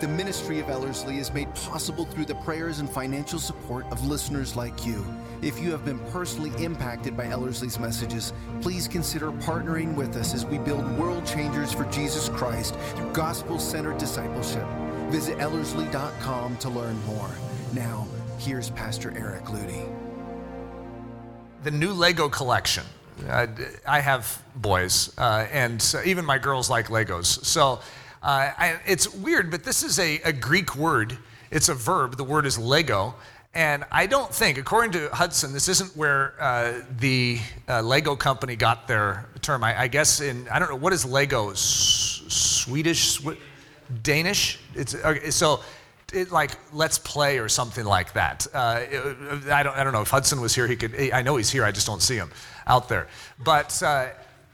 The ministry of Ellerslie is made possible through the prayers and financial support of listeners like you. If you have been personally impacted by Ellerslie's messages, please consider partnering with us as we build world changers for Jesus Christ through gospel-centered discipleship. Visit Ellerslie.com to learn more. Now, here's Pastor Eric Ludy. The new Lego collection. I have boys, and even my girls like Legos. So it's weird, but this is a Greek word. It's a verb. The word is Lego. And I don't think, according to Hudson, this isn't where the Lego company got their term. I guess in, I don't know, what is Lego? Swedish? Danish? It's okay, so it like Let's Play or something like that. I don't know. If Hudson was here, he could. I know he's here. I just don't see him out there. But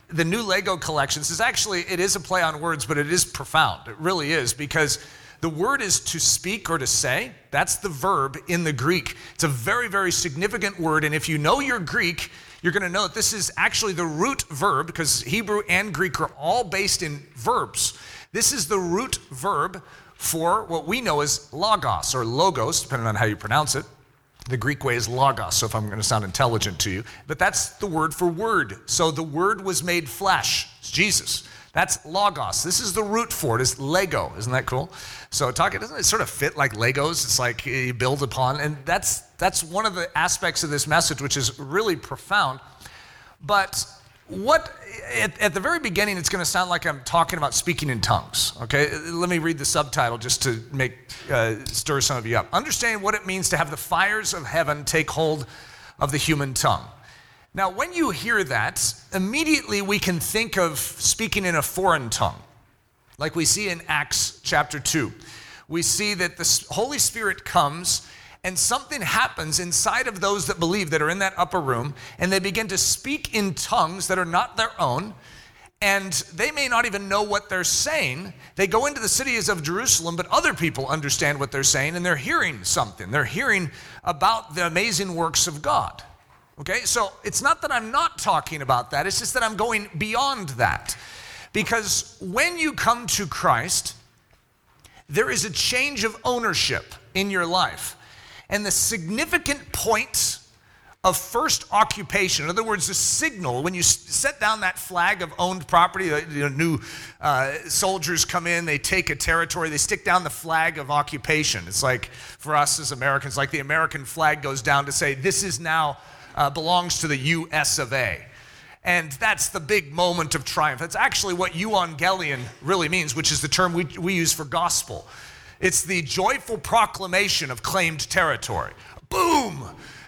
the new Lego collections is actually, it is a play on words, but it is profound. It really is, because the word is to speak or to say. That's the verb in the Greek. It's a very, very significant word. And if you know your Greek, you're going to know that this is actually the root verb, because Hebrew and Greek are all based in verbs. This is the root verb for what we know as logos or logos, depending on how you pronounce it. The Greek way is logos, so if I'm going to sound intelligent to you. But that's the word for word. So the word was made flesh. It's Jesus. That's logos. This is the root for it. It's Lego. Isn't that cool? So doesn't it sort of fit like Legos? It's like you build upon. And that's one of the aspects of this message, which is really profound. But what at the very beginning, it's going to sound like I'm talking about speaking in tongues. Okay, let me read the subtitle just to make stir some of you up. Understand what it means to have the fires of heaven take hold of the human tongue. Now, when you hear that, immediately we can think of speaking in a foreign tongue, like we see in Acts chapter 2. We see that the Holy Spirit comes and something happens inside of those that believe that are in that upper room, and they begin to speak in tongues that are not their own, and they may not even know what they're saying. They go into the cities of Jerusalem, but other people understand what they're saying, and they're hearing something. They're hearing about the amazing works of God. Okay, so it's not that I'm not talking about that. It's just that I'm going beyond that. Because when you come to Christ, there is a change of ownership in your life. And the significant point of first occupation, in other words, the signal, when you set down that flag of owned property, new soldiers come in, they take a territory, they stick down the flag of occupation. It's like for us as Americans, like the American flag goes down to say, this is now belongs to the U.S. of A. And that's the big moment of triumph. That's actually what euangelion really means, which is the term we use for gospel. It's the joyful proclamation of claimed territory. Boom!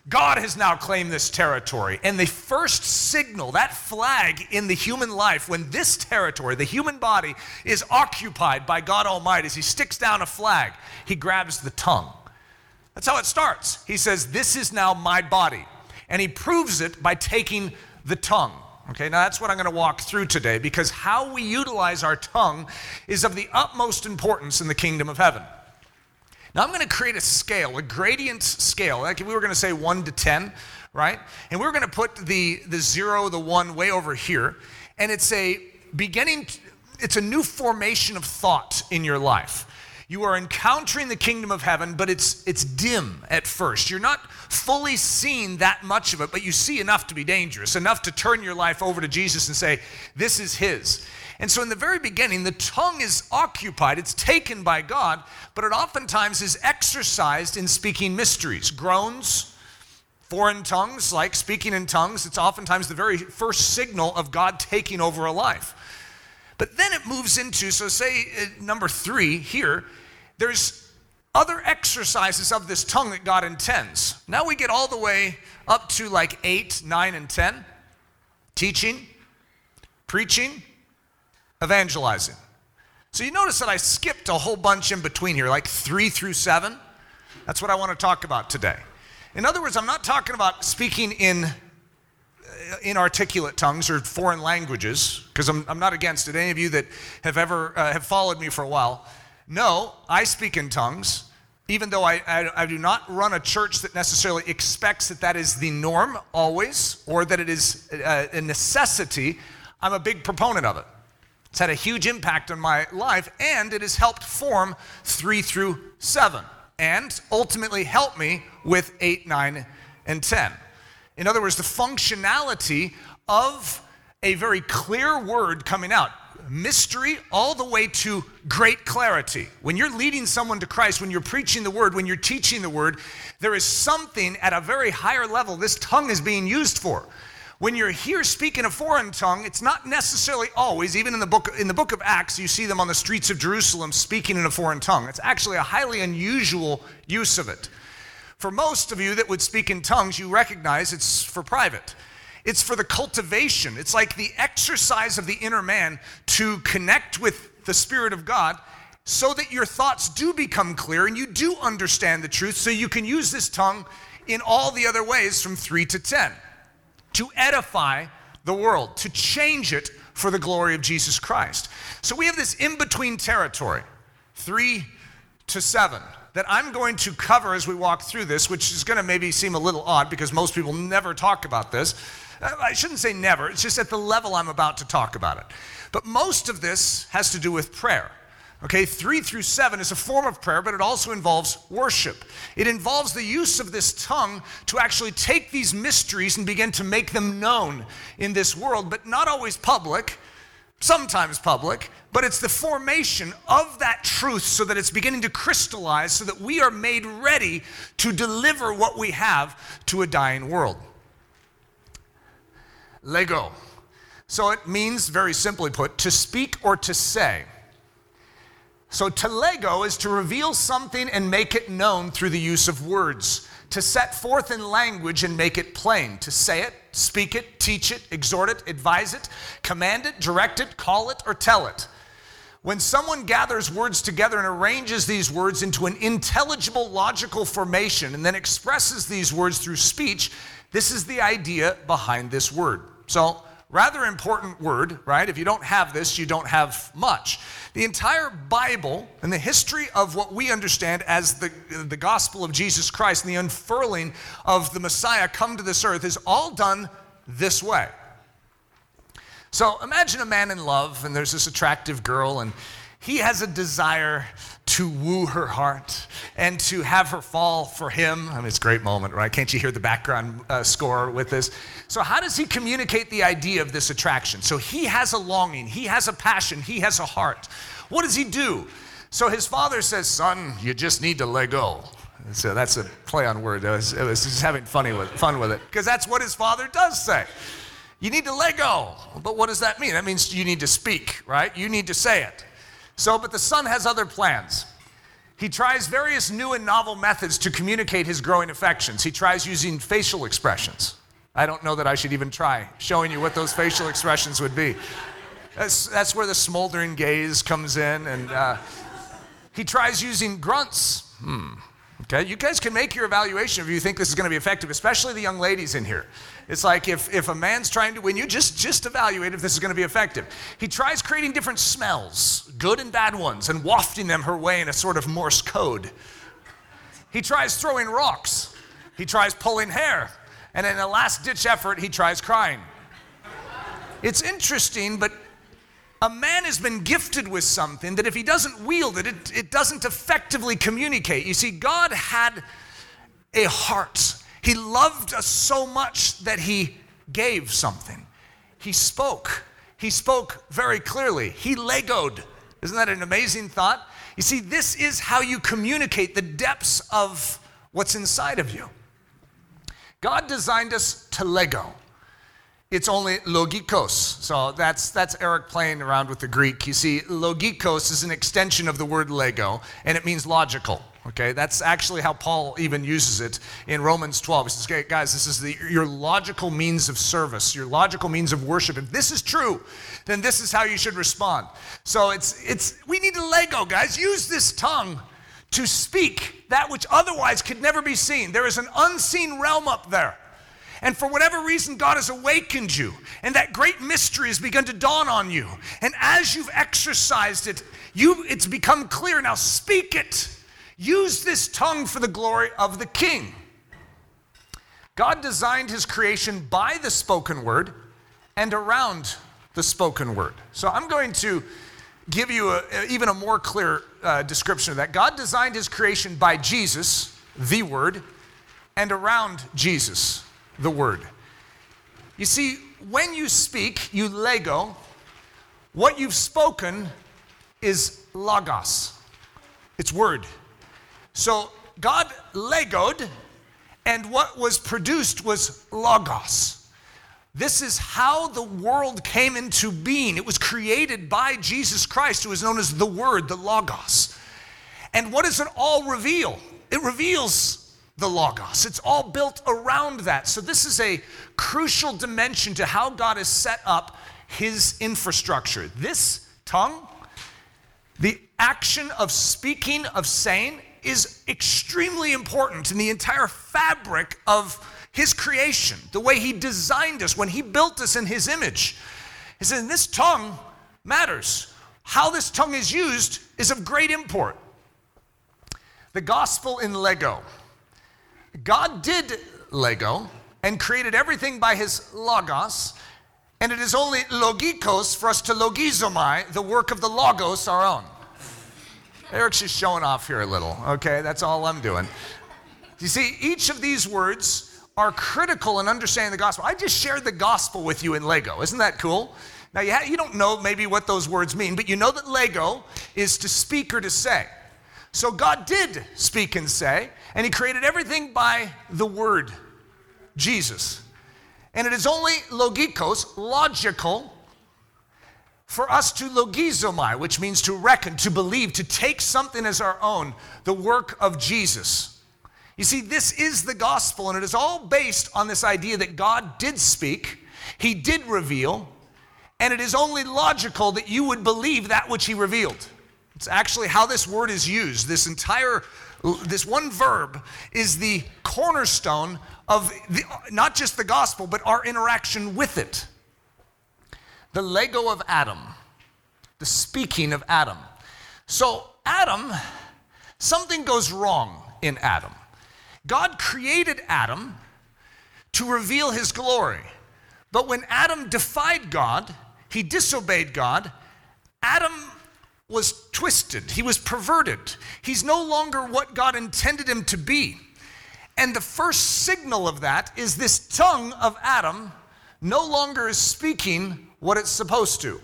God has now claimed this territory. And the first signal, that flag in the human life, when this territory, the human body, is occupied by God Almighty, as he sticks down a flag, he grabs the tongue. That's how it starts. He says, this is now my body. And he proves it by taking the tongue. Okay, now that's what I'm going to walk through today, because how we utilize our tongue is of the utmost importance in the kingdom of heaven. Now I'm going to create a scale, a gradient scale. Like if we were going to say 1 to 10, right? And we're going to put the 0, the 1 way over here. And it's a beginning, it's a new formation of thought in your life. You are encountering the kingdom of heaven, but it's dim at first. You're not fully seeing that much of it, but you see enough to be dangerous, enough to turn your life over to Jesus and say, this is his. And so in the very beginning, the tongue is occupied, it's taken by God, but it oftentimes is exercised in speaking mysteries, groans, foreign tongues, like speaking in tongues. It's oftentimes the very first signal of God taking over a life. But then it moves into, so say number 3 here, there's other exercises of this tongue that God intends. Now we get all the way up to like 8, 9, and 10. Teaching, preaching, evangelizing. So you notice that I skipped a whole bunch in between here, like 3 through 7. That's what I want to talk about today. In other words, I'm not talking about speaking in inarticulate tongues or foreign languages, because I'm not against it. Any of you that have ever have followed me for a while, no, I speak in tongues, even though I do not run a church that necessarily expects that that is the norm always, or that it is a necessity. I'm a big proponent of it. It's had a huge impact on my life, and it has helped form 3 through 7, and ultimately helped me with 8, 9, and 10. In other words, the functionality of a very clear word coming out, mystery all the way to great clarity. When you're leading someone to Christ, when you're preaching the word, when you're teaching the word, there is something at a very higher level this tongue is being used for. When you're here speaking a foreign tongue, it's not necessarily always, even in the book of Acts, you see them on the streets of Jerusalem speaking in a foreign tongue. It's actually a highly unusual use of it. For most of you that would speak in tongues, you recognize it's for private. It's for the cultivation. It's like the exercise of the inner man to connect with the Spirit of God so that your thoughts do become clear and you do understand the truth, so you can use this tongue in all the other ways from 3 to 10. To edify the world, to change it for the glory of Jesus Christ. So we have this in-between territory, 3 to 7, that I'm going to cover as we walk through this, which is gonna maybe seem a little odd because most people never talk about this. I shouldn't say never, it's just at the level I'm about to talk about it. But most of this has to do with prayer. Okay, 3 through 7 is a form of prayer, but it also involves worship. It involves the use of this tongue to actually take these mysteries and begin to make them known in this world, but not always public, sometimes public, but it's the formation of that truth so that it's beginning to crystallize so that we are made ready to deliver what we have to a dying world. Lego. So it means, very simply put, to speak or to say. So to lego is to reveal something and make it known through the use of words, to set forth in language and make it plain, to say it, speak it, teach it, exhort it, advise it, command it, direct it, call it, or tell it. When someone gathers words together and arranges these words into an intelligible logical formation and then expresses these words through speech, this is the idea behind this word. So, rather important word, right? If you don't have this, you don't have much. The entire Bible and the history of what we understand as the gospel of Jesus Christ and the unfurling of the Messiah come to this earth is all done this way. So imagine a man in love, and there's this attractive girl, and he has a desire to woo her heart and to have her fall for him. I mean, it's a great moment, right? Can't you hear the background score with this? So how does he communicate the idea of this attraction? So he has a longing, he has a passion, he has a heart. What does he do? So his father says, "Son, you just need to let go." So that's a play on word. It was just having fun with it, because that's what his father does say. You need to let go. But what does that mean? That means you need to speak, right? You need to say it. So, but the son has other plans. He tries various new and novel methods to communicate his growing affections. He tries using facial expressions. I don't know that I should even try showing you what those facial expressions would be. That's where the smoldering gaze comes in, and he tries using grunts. Okay, you guys can make your evaluation if you think this is gonna be effective, especially the young ladies in here. It's like if a man's trying to win you, just evaluate if this is gonna be effective. He tries creating different smells, good and bad ones, and wafting them her way in a sort of Morse code. He tries throwing rocks. He tries pulling hair. And in a last-ditch effort, he tries crying. It's interesting, but a man has been gifted with something that if he doesn't wield it, it doesn't effectively communicate. You see, God had a heart. He loved us so much that he gave something. He spoke. He spoke very clearly. He legoed. Isn't that an amazing thought? You see, this is how you communicate the depths of what's inside of you. God designed us to lego. It's only logikos. So that's Eric playing around with the Greek. You see, logikos is an extension of the word lego, and it means logical. Okay, that's actually how Paul even uses it in Romans 12. He says, okay, guys, this is your logical means of service, your logical means of worship. If this is true, then this is how you should respond. So we need to lego, guys. Use this tongue to speak that which otherwise could never be seen. There is an unseen realm up there. And for whatever reason, God has awakened you, and that great mystery has begun to dawn on you. And as you've exercised it, it's become clear. Now speak it. Use this tongue for the glory of the King. God designed his creation by the spoken word and around the spoken word. So I'm going to give you even a more clear description of that. God designed his creation by Jesus, the Word, and around Jesus, the Word. You see, when you speak, you lego, what you've spoken is logos. It's word. So God legoed, and what was produced was logos. This is how the world came into being. It was created by Jesus Christ, who is known as the Word, the Logos. And what does it all reveal? It reveals the Logos. It's all built around that. So this is a crucial dimension to how God has set up his infrastructure. This tongue, the action of speaking, of saying, is extremely important in the entire fabric of his creation, the way he designed us when he built us in his image. He said, this tongue matters. How this tongue is used is of great import. The gospel in Lego. God did Lego and created everything by his logos, and it is only logikos for us to logizomai, the work of the logos, our own. Eric's just showing off here a little, okay? That's all I'm doing. You see, each of these words are critical in understanding the gospel. I just shared the gospel with you in Lego. Isn't that cool? Now, you don't know maybe what those words mean, but you know that Lego is to speak or to say. So God did speak and say, and he created everything by the word, Jesus. And it is only logikos, logical, for us to logizomai, which means to reckon, to believe, to take something as our own, the work of Jesus. You see, this is the gospel, and it is all based on this idea that God did speak, he did reveal, and it is only logical that you would believe that which he revealed. It's actually how this word is used. This one verb is the cornerstone of not just the gospel, but our interaction with it. The Lego of Adam, the speaking of Adam. So Adam, something goes wrong in Adam. God created Adam to reveal his glory. But when Adam defied God, he disobeyed God, Adam was twisted. He was perverted. He's no longer what God intended him to be. And the first signal of that is this tongue of Adam no longer is speaking what it's supposed to.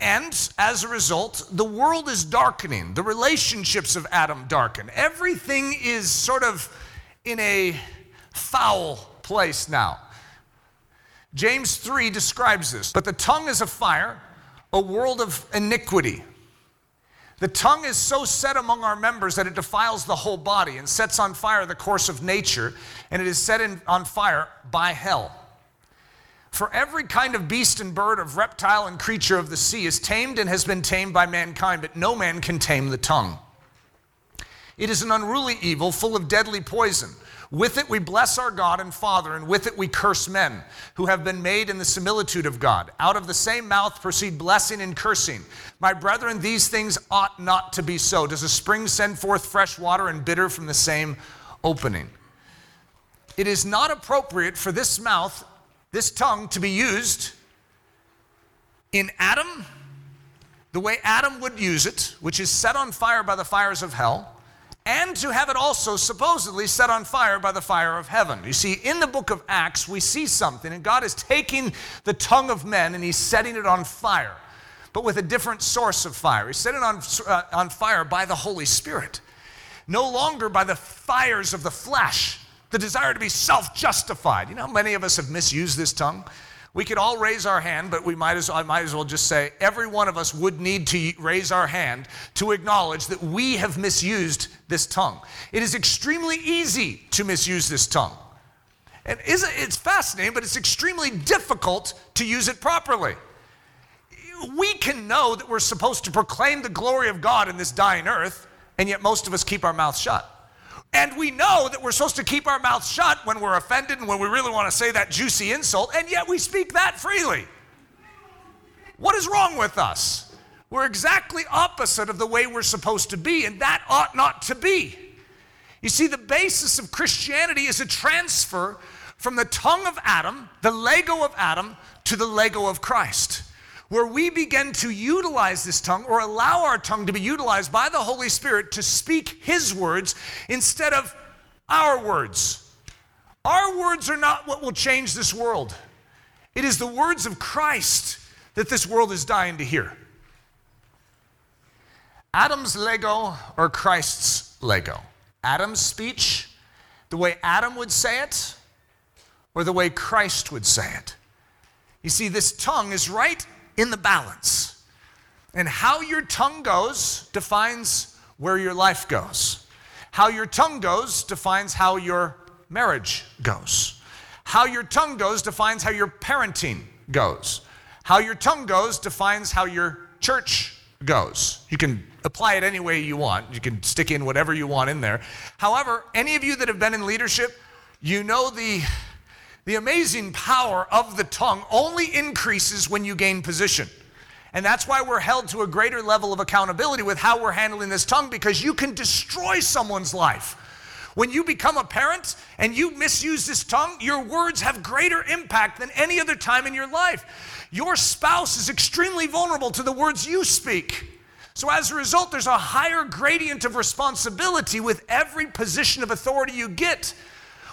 And as a result, the world is darkening. The relationships of Adam darken. Everything is sort of in a foul place now. James 3 describes this. But the tongue is a fire, a world of iniquity. The tongue is so set among our members that it defiles the whole body and sets on fire the course of nature, and it is set on fire by hell. For every kind of beast and bird, of reptile and creature of the sea is tamed and has been tamed by mankind, but no man can tame the tongue. It is an unruly evil full of deadly poison. With it we bless our God and Father, and with it we curse men who have been made in the similitude of God. Out of the same mouth proceed blessing and cursing. My brethren, these things ought not to be so. Does a spring send forth fresh water and bitter from the same opening? It is not appropriate for this tongue to be used in Adam, the way Adam would use it, which is set on fire by the fires of hell, and to have it also supposedly set on fire by the fire of heaven. You see, in the book of Acts, we see something, and God is taking the tongue of men and he's setting it on fire, but with a different source of fire. He's setting it on fire by the Holy Spirit, no longer by the fires of the flesh. The desire to be self-justified. You know how many of us have misused this tongue? We could all raise our hand, but I might as well just say every one of us would need to raise our hand to acknowledge that we have misused this tongue. It is extremely easy to misuse this tongue. And it's fascinating, but it's extremely difficult to use it properly. We can know that we're supposed to proclaim the glory of God in this dying earth, and yet most of us keep our mouth shut. And we know that we're supposed to keep our mouths shut when we're offended and when we really want to say that juicy insult, and yet we speak that freely. What is wrong with us? We're exactly opposite of the way we're supposed to be, and that ought not to be. You see, the basis of Christianity is a transfer from the tongue of Adam, the Lego of Adam, to the Lego of Christ, where we begin to utilize this tongue or allow our tongue to be utilized by the Holy Spirit to speak His words instead of our words. Our words are not what will change this world. It is the words of Christ that this world is dying to hear. Adam's Lego or Christ's Lego? Adam's speech, the way Adam would say it, or the way Christ would say it? You see, this tongue is right in the balance. And how your tongue goes defines where your life goes. How your tongue goes defines how your marriage goes. How your tongue goes defines how your parenting goes. How your tongue goes defines how your church goes. You can apply it any way you want. You can stick in whatever you want in there. However, any of you that have been in leadership, you know the amazing power of the tongue only increases when you gain position. And that's why we're held to a greater level of accountability with how we're handling this tongue, because you can destroy someone's life. When you become a parent and you misuse this tongue, your words have greater impact than any other time in your life. Your spouse is extremely vulnerable to the words you speak. So as a result, there's a higher gradient of responsibility with every position of authority you get,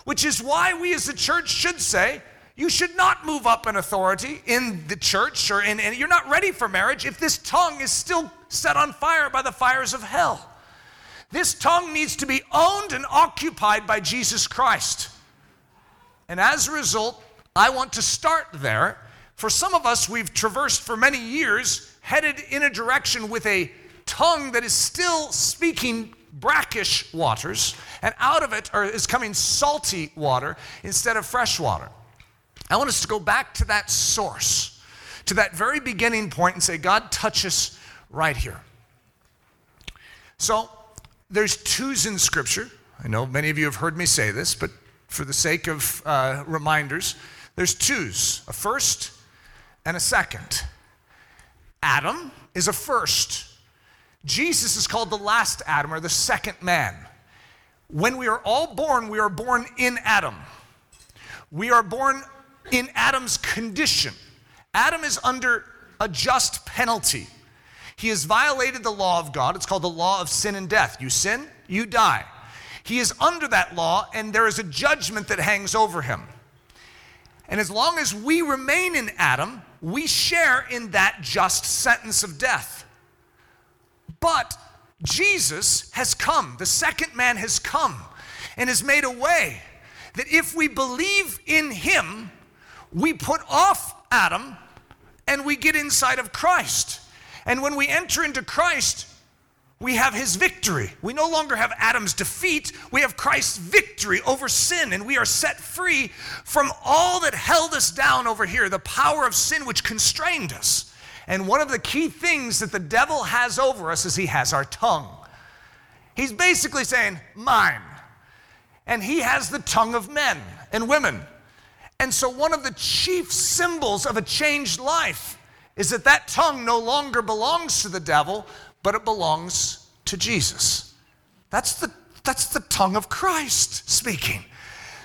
which is why we as a church should say, you should not move up in authority in the church, or in you're not ready for marriage if this tongue is still set on fire by the fires of hell. This tongue needs to be owned and occupied by Jesus Christ. And as a result, I want to start there. For some of us, we've traversed for many years, headed in a direction with a tongue that is still speaking brackish waters, and out of it is coming salty water instead of fresh water. I want us to go back to that source, to that very beginning point, and say, God, touch us right here. So, there's twos in Scripture. I know many of you have heard me say this, but for the sake of reminders, there's twos, a first and a second. Adam is a first. Jesus is called the last Adam, or the second man. When we are all born, we are born in Adam. We are born in Adam's condition. Adam is under a just penalty. He has violated the law of God. It's called the law of sin and death. You sin, you die. He is under that law, and there is a judgment that hangs over him. And as long as we remain in Adam, we share in that just sentence of death. But Jesus has come. The second man has come and has made a way that if we believe in him, we put off Adam and we get inside of Christ. And when we enter into Christ, we have his victory. We no longer have Adam's defeat. We have Christ's victory over sin, and we are set free from all that held us down over here, the power of sin which constrained us. And one of the key things that the devil has over us is he has our tongue. He's basically saying, mine. And he has the tongue of men and women. And so one of the chief symbols of a changed life is that that tongue no longer belongs to the devil, but it belongs to Jesus. That's the tongue of Christ speaking.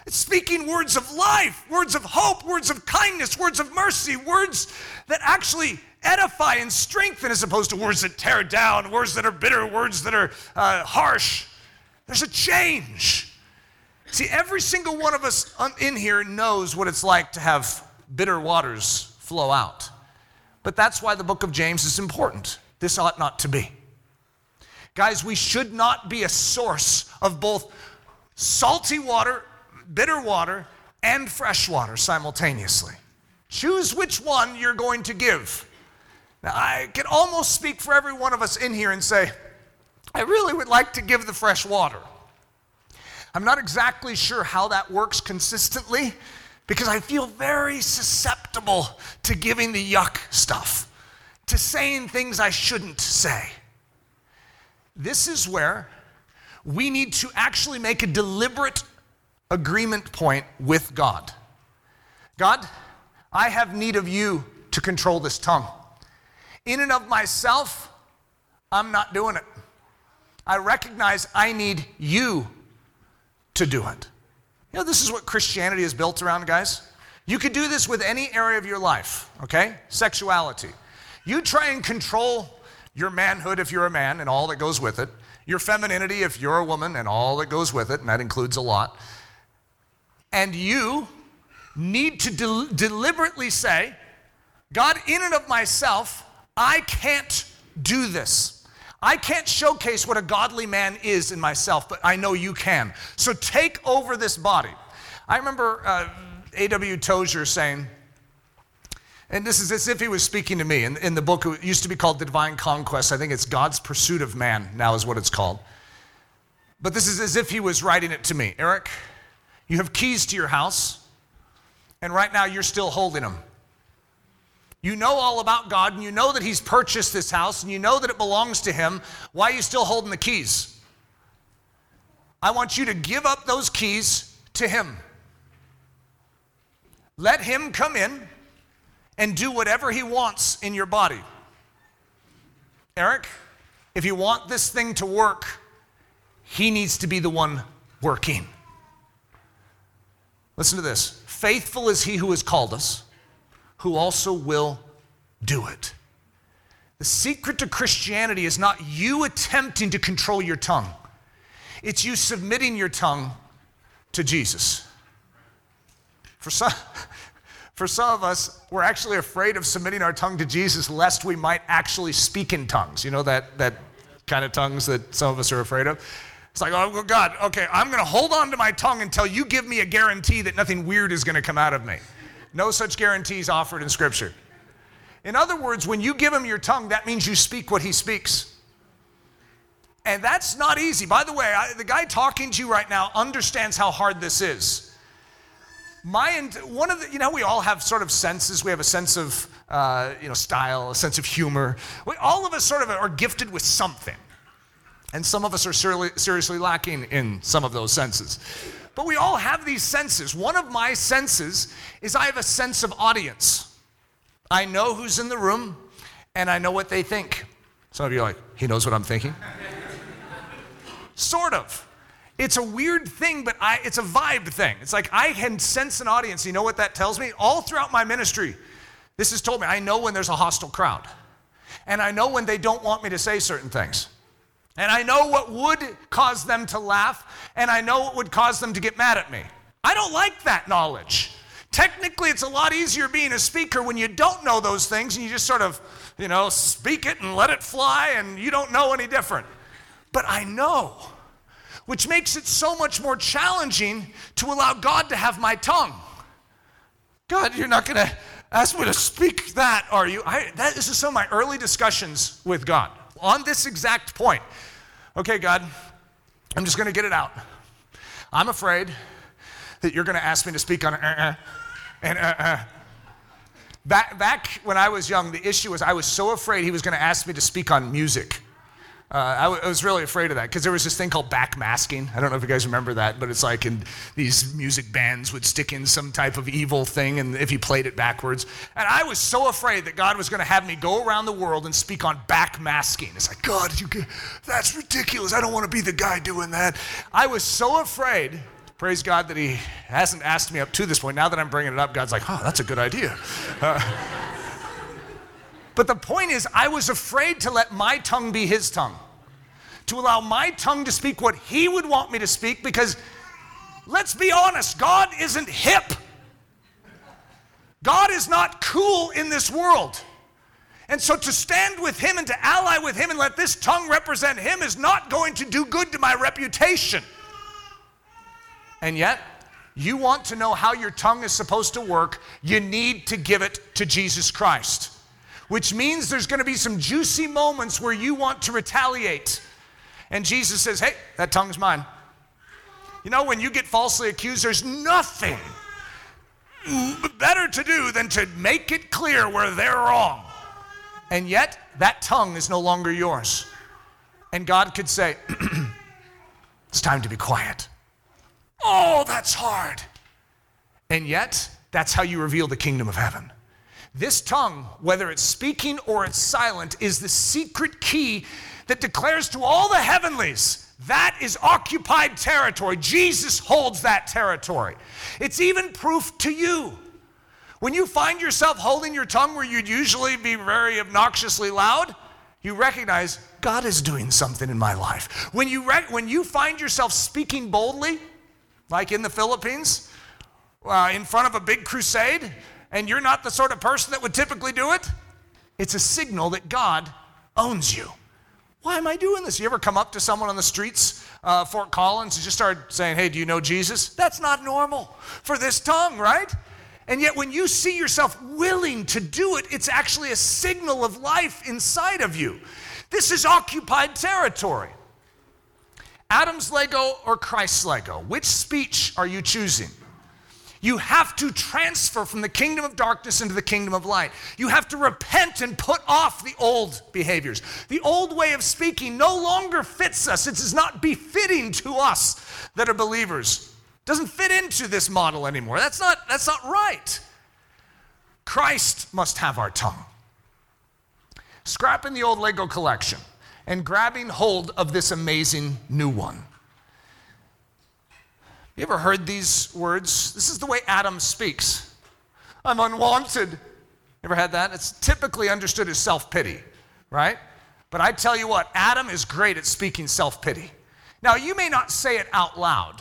It's speaking words of life, words of hope, words of kindness, words of mercy, words that actually edify and strengthen as opposed to words that tear down, words that are bitter, words that are harsh. There's a change. See, every single one of us in here knows what it's like to have bitter waters flow out. But that's why the book of James is important. This ought not to be. Guys, we should not be a source of both salty water, bitter water, and fresh water simultaneously. Choose which one you're going to give. Now, I can almost speak for every one of us in here and say, I really would like to give the fresh water. I'm not exactly sure how that works consistently, because I feel very susceptible to giving the yuck stuff, to saying things I shouldn't say. This is where we need to actually make a deliberate agreement point with God. God, I have need of you to control this tongue. In and of myself, I'm not doing it. I recognize I need you to do it. You know, this is what Christianity is built around, guys. You could do this with any area of your life, okay? Sexuality. You try and control your manhood if you're a man and all that goes with it, your femininity if you're a woman and all that goes with it, and that includes a lot. And you need to deliberately say, God, in and of myself, I can't do this. I can't showcase what a godly man is in myself, but I know you can. So take over this body. I remember A.W. Tozier saying, and this is as if he was speaking to me. In the book, it used to be called The Divine Conquest. I think it's God's Pursuit of Man now is what it's called. But this is as if he was writing it to me. Eric, you have keys to your house, and right now you're still holding them. You know all about God, and you know that he's purchased this house, and you know that it belongs to him. Why are you still holding the keys? I want you to give up those keys to him. Let him come in and do whatever he wants in your body. Eric, if you want this thing to work, he needs to be the one working. Listen to this. Faithful is he who has called us, who also will do it. The secret to Christianity is not you attempting to control your tongue. It's you submitting your tongue to Jesus. For some of us, we're actually afraid of submitting our tongue to Jesus lest we might actually speak in tongues. You know that kind of tongues that some of us are afraid of? It's like, oh, God, okay, I'm going to hold on to my tongue until you give me a guarantee that nothing weird is going to come out of me. No such guarantees offered in Scripture. In other words, when you give him your tongue, that means you speak what he speaks. And that's not easy. By the way, the guy talking to you right now understands how hard this is. We all have sort of senses. We have a sense of, style, a sense of humor. All of us sort of are gifted with something. And some of us are seriously lacking in some of those senses. But we all have these senses. One of my senses is I have a sense of audience. I know who's in the room, and I know what they think. Some of you are like, he knows what I'm thinking? Sort of. It's a weird thing, but it's a vibe thing. It's like I can sense an audience. You know what that tells me? All throughout my ministry, this has told me, I know when there's a hostile crowd. And I know when they don't want me to say certain things. And I know what would cause them to laugh, and I know what would cause them to get mad at me. I don't like that knowledge. Technically, it's a lot easier being a speaker when you don't know those things, and you just sort of, speak it and let it fly, and you don't know any different. But I know, which makes it so much more challenging to allow God to have my tongue. God, you're not going to ask me to speak that, are you? This is some of my early discussions with God. On this exact point. Okay, God, I'm just going to get it out. I'm afraid that you're going to ask me to speak on Back when I was young, the issue was I was so afraid he was going to ask me to speak on music. I was really afraid of that because there was this thing called backmasking. I don't know if you guys remember that, but it's like these music bands would stick in some type of evil thing and if you played it backwards. And I was so afraid that God was going to have me go around the world and speak on backmasking. It's like, God, that's ridiculous. I don't want to be the guy doing that. I was so afraid, praise God, that he hasn't asked me up to this point. Now that I'm bringing it up, God's like, oh, that's a good idea. But the point is, I was afraid to let my tongue be his tongue, to allow my tongue to speak what he would want me to speak, because let's be honest, God isn't hip. God is not cool in this world. And so to stand with him and to ally with him and let this tongue represent him is not going to do good to my reputation. And yet, you want to know how your tongue is supposed to work, you need to give it to Jesus Christ. Which means there's going to be some juicy moments where you want to retaliate. And Jesus says, hey, that tongue's mine. You know, when you get falsely accused, there's nothing better to do than to make it clear where they're wrong. And yet, that tongue is no longer yours. And God could say, It's time to be quiet. Oh, that's hard. And yet, that's how you reveal the kingdom of heaven. This tongue, whether it's speaking or it's silent, is the secret key that declares to all the heavenlies, that is occupied territory. Jesus holds that territory. It's even proof to you. When you find yourself holding your tongue where you'd usually be very obnoxiously loud, you recognize God is doing something in my life. When you find yourself speaking boldly, like in the Philippines, in front of a big crusade, and you're not the sort of person that would typically do it, it's a signal that God owns you. Why am I doing this? You ever come up to someone on the streets, Fort Collins, and just start saying, hey, do you know Jesus? That's not normal for this tongue, right? And yet when you see yourself willing to do it, it's actually a signal of life inside of you. This is occupied territory. Adam's Lego or Christ's Lego? Which speech are you choosing? You have to transfer from the kingdom of darkness into the kingdom of light. You have to repent and put off the old behaviors. The old way of speaking no longer fits us. It is not befitting to us that are believers. It doesn't fit into this model anymore. That's not right. Christ must have our tongue. Scrapping the old Lego collection and grabbing hold of this amazing new one. You ever heard these words? This is the way Adam speaks. I'm unwanted. Ever had that? It's typically understood as self-pity, right? But I tell you what, Adam is great at speaking self-pity. Now, you may not say it out loud,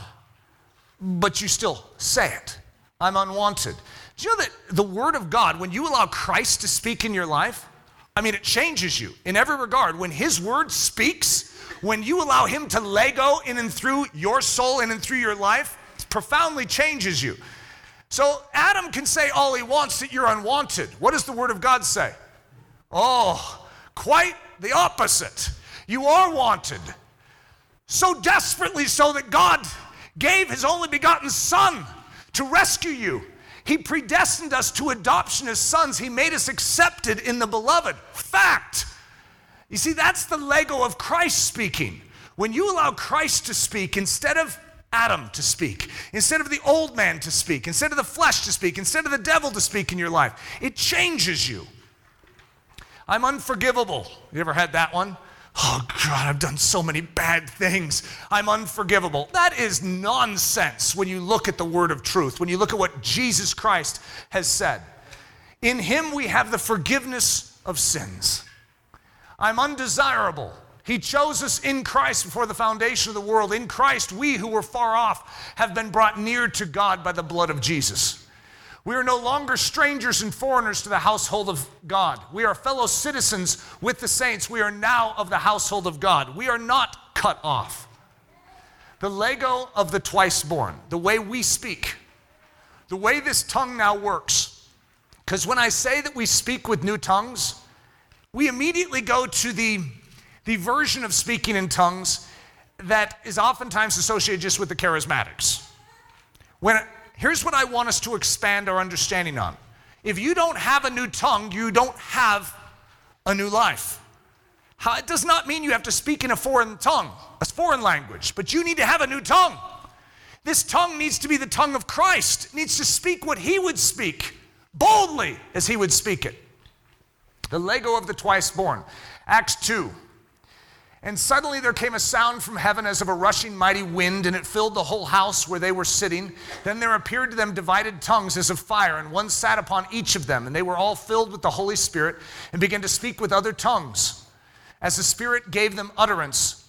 but you still say it. I'm unwanted. Do you know that the Word of God, when you allow Christ to speak in your life, I mean, it changes you in every regard. When His Word speaks, when you allow Him to Lego in and through your soul, in and through your life, it profoundly changes you. So Adam can say all he wants that you're unwanted. What does the Word of God say? Oh, quite the opposite. You are wanted. So desperately so that God gave His only begotten Son to rescue you. He predestined us to adoption as sons. He made us accepted in the beloved. Fact. You see, that's the Lego of Christ speaking. When you allow Christ to speak instead of Adam to speak, instead of the old man to speak, instead of the flesh to speak, instead of the devil to speak in your life, it changes you. I'm unforgivable. You ever had that one? Oh, God, I've done so many bad things. I'm unforgivable. That is nonsense when you look at the word of truth, when you look at what Jesus Christ has said. In Him we have the forgiveness of sins. I'm undesirable. He chose us in Christ before the foundation of the world. In Christ, we who were far off have been brought near to God by the blood of Jesus. We are no longer strangers and foreigners to the household of God. We are fellow citizens with the saints. We are now of the household of God. We are not cut off. The Lego of the twice born, the way we speak, the way this tongue now works. Because when I say that we speak with new tongues, we immediately go to the version of speaking in tongues that is oftentimes associated just with the charismatics. Here's what I want us to expand our understanding on. If you don't have a new tongue, you don't have a new life. It does not mean you have to speak in a foreign tongue, a foreign language, but you need to have a new tongue. This tongue needs to be the tongue of Christ. It needs to speak what He would speak, boldly as He would speak it. The Lego of the twice born. Acts 2. And suddenly there came a sound from heaven as of a rushing mighty wind, and it filled the whole house where they were sitting. Then there appeared to them divided tongues as of fire, and one sat upon each of them. And they were all filled with the Holy Spirit and began to speak with other tongues as the Spirit gave them utterance.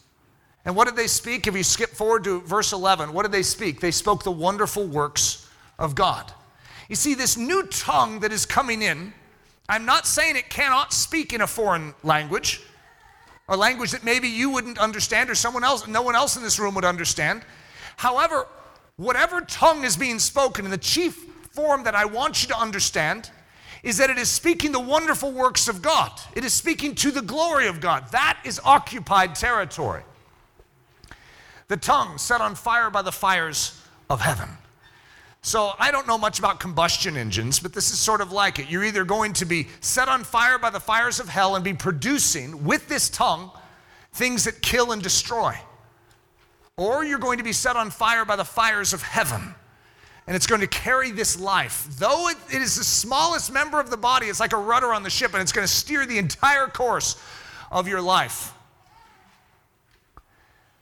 And what did they speak? If you skip forward to verse 11, what did they speak? They spoke the wonderful works of God. You see, this new tongue that is coming in, I'm not saying it cannot speak in a foreign language, a language that maybe you wouldn't understand or someone else, no one else in this room would understand. However, whatever tongue is being spoken in the chief form that I want you to understand is that it is speaking the wonderful works of God. It is speaking to the glory of God. That is occupied territory. The tongue set on fire by the fires of heaven. So I don't know much about combustion engines, but this is sort of like it. You're either going to be set on fire by the fires of hell and be producing, with this tongue, things that kill and destroy. or you're going to be set on fire by the fires of heaven. And it's going to carry this life. Though it is the smallest member of the body, it's like a rudder on the ship, and it's going to steer the entire course of your life.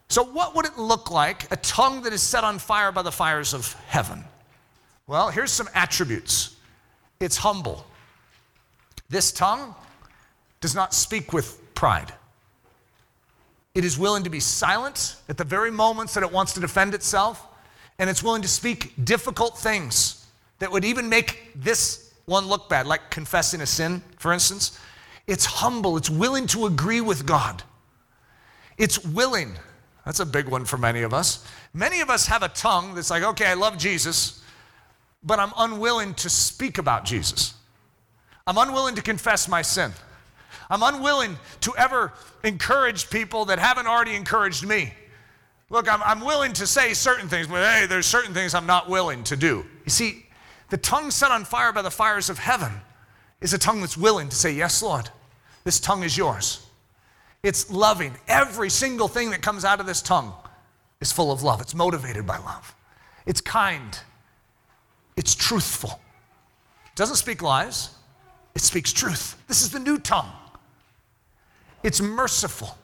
So what would it look like, a tongue that is set on fire by the fires of heaven? Well, here's some attributes. It's humble. This tongue does not speak with pride. It is willing to be silent at the very moments that it wants to defend itself, and it's willing to speak difficult things that would even make this one look bad, like confessing a sin, for instance. It's humble. It's willing to agree with God. It's willing. That's a big one for many of us. Many of us have a tongue that's like, okay, I love Jesus, but I'm unwilling to speak about Jesus. I'm unwilling to confess my sin. I'm unwilling to ever encourage people that haven't already encouraged me. Look, I'm willing to say certain things, but hey, there's certain things I'm not willing to do. You see, the tongue set on fire by the fires of heaven is a tongue that's willing to say, yes, Lord, this tongue is yours. It's loving. Every single thing that comes out of this tongue is full of love. It's motivated by love. It's kind. It's truthful. It doesn't speak lies. It speaks truth. This is the new tongue. It's merciful.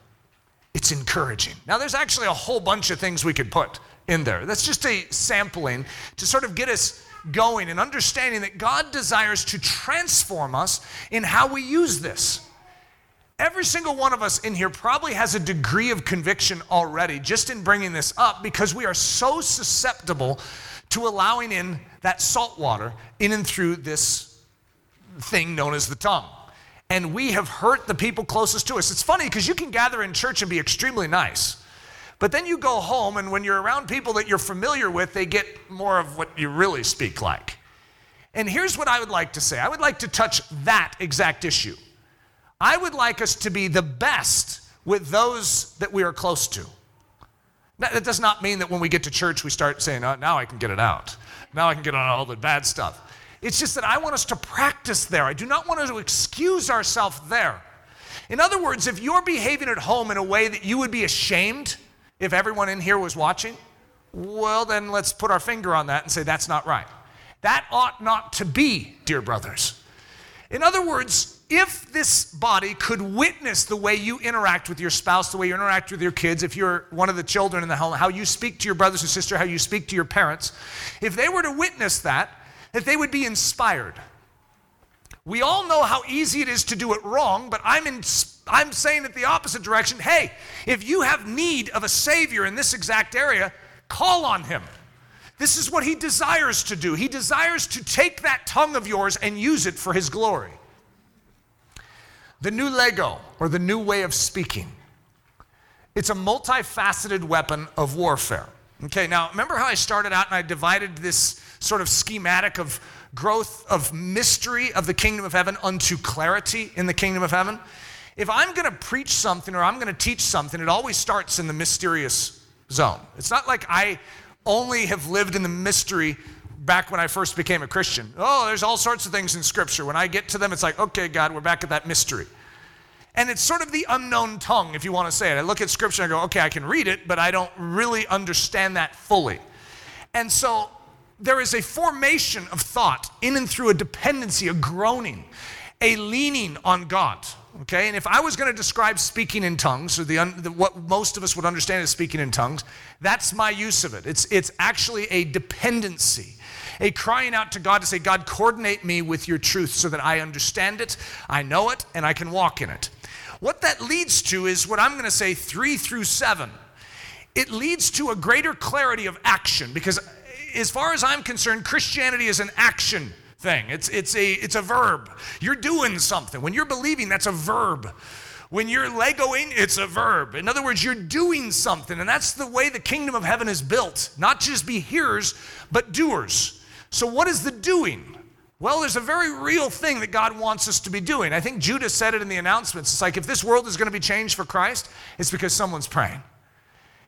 It's encouraging. Now, there's actually a whole bunch of things we could put in there. That's just a sampling to sort of get us going and understanding that God desires to transform us in how we use this. Every single one of us in here probably has a degree of conviction already just in bringing this up, because we are so susceptible to allowing in that salt water in and through this thing known as the tongue. And we have hurt the people closest to us. It's funny because you can gather in church and be extremely nice, but then you go home, and when you're around people that you're familiar with, they get more of what you really speak like. And here's what I would like to say. I would like to touch that exact issue. I would like us to be the best with those that we are close to. That does not mean that when we get to church, we start saying, oh, now I can get it out. Now I can get on all the bad stuff. It's just that I want us to practice there. I do not want us to excuse ourselves there. In other words, if you're behaving at home in a way that you would be ashamed if everyone in here was watching, well, then let's put our finger on that and say, that's not right. That ought not to be, dear brothers. In other words, if this body could witness the way you interact with your spouse, the way you interact with your kids, if you're one of the children in the home, how you speak to your brothers and sisters, how you speak to your parents, if they were to witness that, that they would be inspired. We all know how easy it is to do it wrong, but I'm saying it the opposite direction. Hey, if you have need of a Savior in this exact area, call on him. This is what he desires to do. He desires to take that tongue of yours and use it for his glory. The new Lego, or the new way of speaking. It's a multifaceted weapon of warfare. Okay, now remember how I started out and I divided this sort of schematic of growth of mystery of the kingdom of heaven unto clarity in the kingdom of heaven. If I'm going to preach something or I'm going to teach something, it always starts in the mysterious zone. It's not like I only have lived in the mystery back when I first became a Christian. Oh, there's all sorts of things in Scripture. When I get to them, it's like, okay, God, we're back at that mystery. And it's sort of the unknown tongue, if you want to say it. I look at Scripture and I go, okay, I can read it, but I don't really understand that fully. And so there is a formation of thought in and through a dependency, a groaning, a leaning on God, okay? And if I was going to describe speaking in tongues, or what most of us would understand as speaking in tongues, that's my use of it. It's actually a dependency, a crying out to God to say, God, coordinate me with your truth so that I understand it, I know it, and I can walk in it. What that leads to is what I'm going to say 3 through 7. It leads to a greater clarity of action, because as far as I'm concerned, Christianity is an action thing. It's a verb. You're doing something. When you're believing, that's a verb. When you're Legoing, it's a verb. In other words, you're doing something, and that's the way the kingdom of heaven is built. Not just be hearers, but doers. So what is the doing? Well, there's a very real thing that God wants us to be doing. I think Judah said it in the announcements. It's like, if this world is going to be changed for Christ, it's because someone's praying.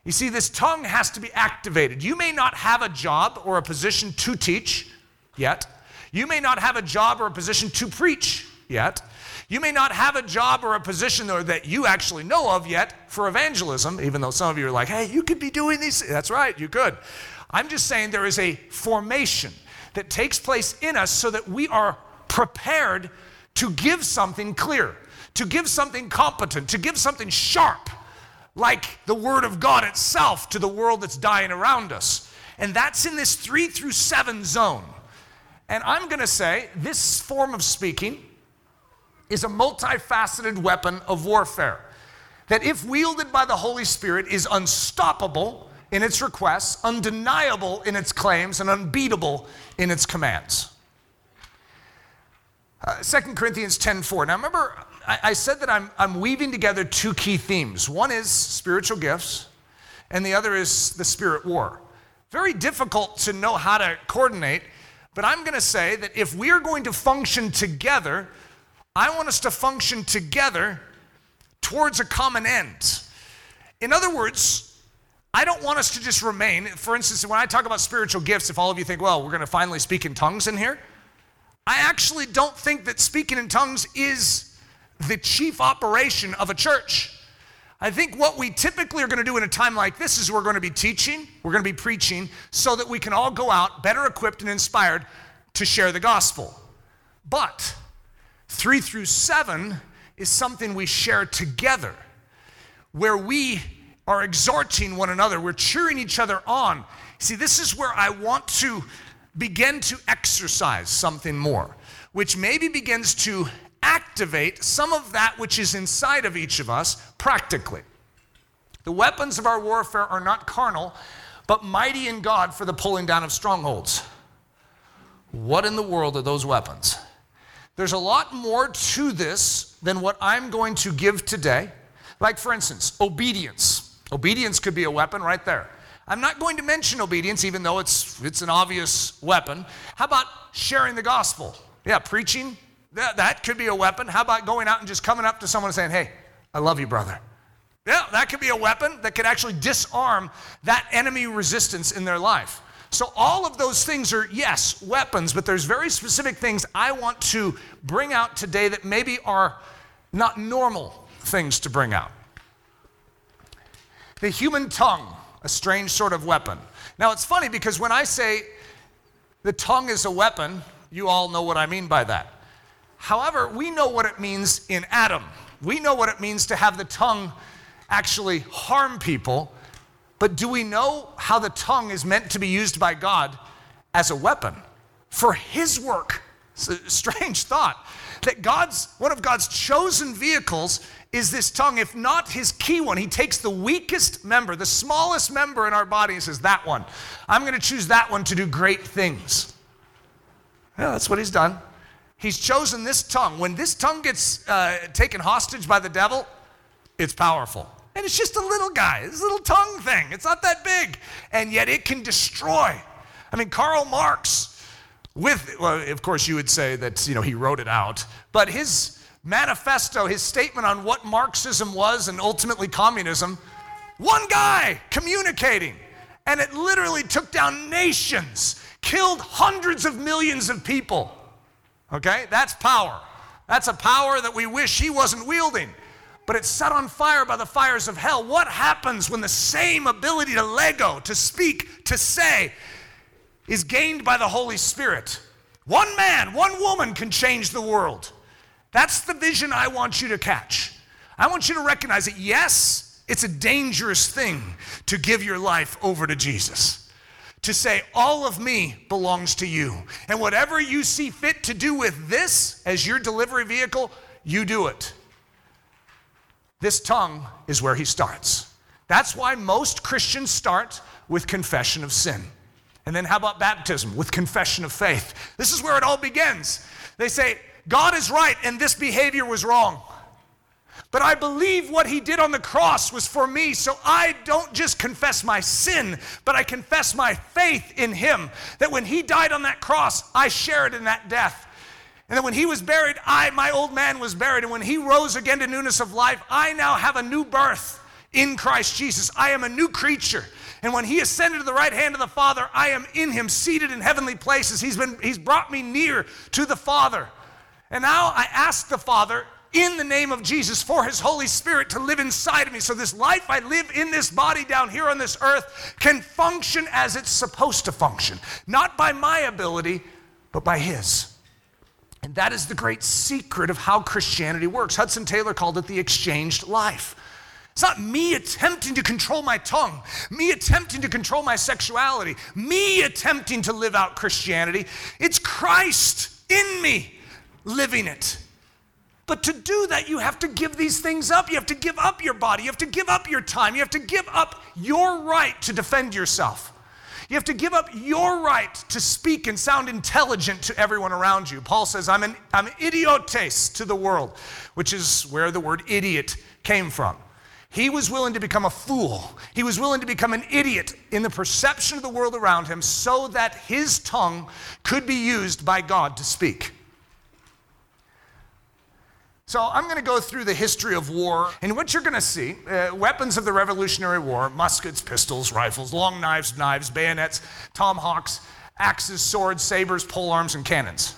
You see, this tongue has to be activated. You may not have a job or a position to teach yet. You may not have a job or a position to preach yet. You may not have a job or a position or that you actually know of yet for evangelism, even though some of you are like, hey, you could be doing these. That's right, you could. I'm just saying there is a formation that takes place in us so that we are prepared to give something clear, to give something competent, to give something sharp, like the Word of God itself to the world that's dying around us. And that's in this 3-7 zone. And I'm going to say this form of speaking is a multifaceted weapon of warfare that, if wielded by the Holy Spirit, is unstoppable in its requests, undeniable in its claims, and unbeatable in its commands. 2 Corinthians 10:4. Now remember, I said that I'm weaving together two key themes. One is spiritual gifts, and the other is the spirit war. Very difficult to know how to coordinate, but I'm going to say that if we're going to function together, I want us to function together towards a common end. In other words, I don't want us to just remain. For instance, when I talk about spiritual gifts, if all of you think, well, we're going to finally speak in tongues in here, I actually don't think that speaking in tongues is the chief operation of a church. I think what we typically are going to do in a time like this is we're going to be teaching, we're going to be preaching, so that we can all go out better equipped and inspired to share the gospel. But 3-7 is something we share together, where we are exhorting one another, we're cheering each other on. See, this is where I want to begin to exercise something more, which maybe begins to activate some of that which is inside of each of us practically. The weapons of our warfare are not carnal, but mighty in God for the pulling down of strongholds. What in the world are those weapons? There's a lot more to this than what I'm going to give today. Like, for instance, obedience. Obedience could be a weapon right there. I'm not going to mention obedience, even though it's an obvious weapon. How about sharing the gospel? Yeah, preaching, that could be a weapon. How about going out and just coming up to someone and saying, hey, I love you, brother? Yeah, that could be a weapon that could actually disarm that enemy resistance in their life. So all of those things are, yes, weapons, but there's very specific things I want to bring out today that maybe are not normal things to bring out. The human tongue, a strange sort of weapon. Now, it's funny because when I say the tongue is a weapon, you all know what I mean by that. However, we know what it means in Adam. We know what it means to have the tongue actually harm people, but do we know how the tongue is meant to be used by God as a weapon for His work? It's a strange thought that one of God's chosen vehicles is this tongue, if not His key one. He takes the weakest member, the smallest member in our body, and says, that one. I'm going to choose that one to do great things. Yeah, that's what He's done. He's chosen this tongue. When this tongue gets taken hostage by the devil, it's powerful. And it's just a little guy, this little tongue thing. It's not that big. And yet it can destroy. I mean, Karl Marx, of course, you would say that, he wrote it out, but his manifesto, his statement on what Marxism was and ultimately communism, one guy communicating, and it literally took down nations, killed hundreds of millions of people. Okay, that's power. That's a power that we wish he wasn't wielding, but it's set on fire by the fires of hell. What happens when the same ability to Lego, to speak, to say, is gained by the Holy Spirit? One man, one woman can change the world. That's the vision I want you to catch. I want you to recognize that, yes, it's a dangerous thing to give your life over to Jesus, to say, all of me belongs to you. And whatever you see fit to do with this as your delivery vehicle, you do it. This tongue is where he starts. That's why most Christians start with confession of sin. And then how about baptism with confession of faith? This is where it all begins. They say, God is right and this behavior was wrong. But I believe what he did on the cross was for me, so I don't just confess my sin, but I confess my faith in him, that when he died on that cross, I shared in that death. And that when he was buried, my old man was buried. And when he rose again to newness of life, I now have a new birth in Christ Jesus. I am a new creature. And when he ascended to the right hand of the Father, I am in him, seated in heavenly places. He's brought me near to the Father. And now I ask the Father, in the name of Jesus, for His Holy Spirit to live inside of me, so this life I live in this body down here on this earth can function as it's supposed to function, not by my ability, but by His. And that is the great secret of how Christianity works. Hudson Taylor called it the exchanged life. It's not me attempting to control my tongue, me attempting to control my sexuality, me attempting to live out Christianity. It's Christ in me living it. But to do that, you have to give these things up. You have to give up your body. You have to give up your time. You have to give up your right to defend yourself. You have to give up your right to speak and sound intelligent to everyone around you. Paul says, I'm idiotes to the world, which is where the word idiot came from. He was willing to become a fool. He was willing to become an idiot in the perception of the world around him so that his tongue could be used by God to speak. So I'm going to go through the history of war, and what you're going to see, weapons of the Revolutionary War, muskets, pistols, rifles, long knives, bayonets, tomahawks, axes, swords, sabers, polearms, and cannons.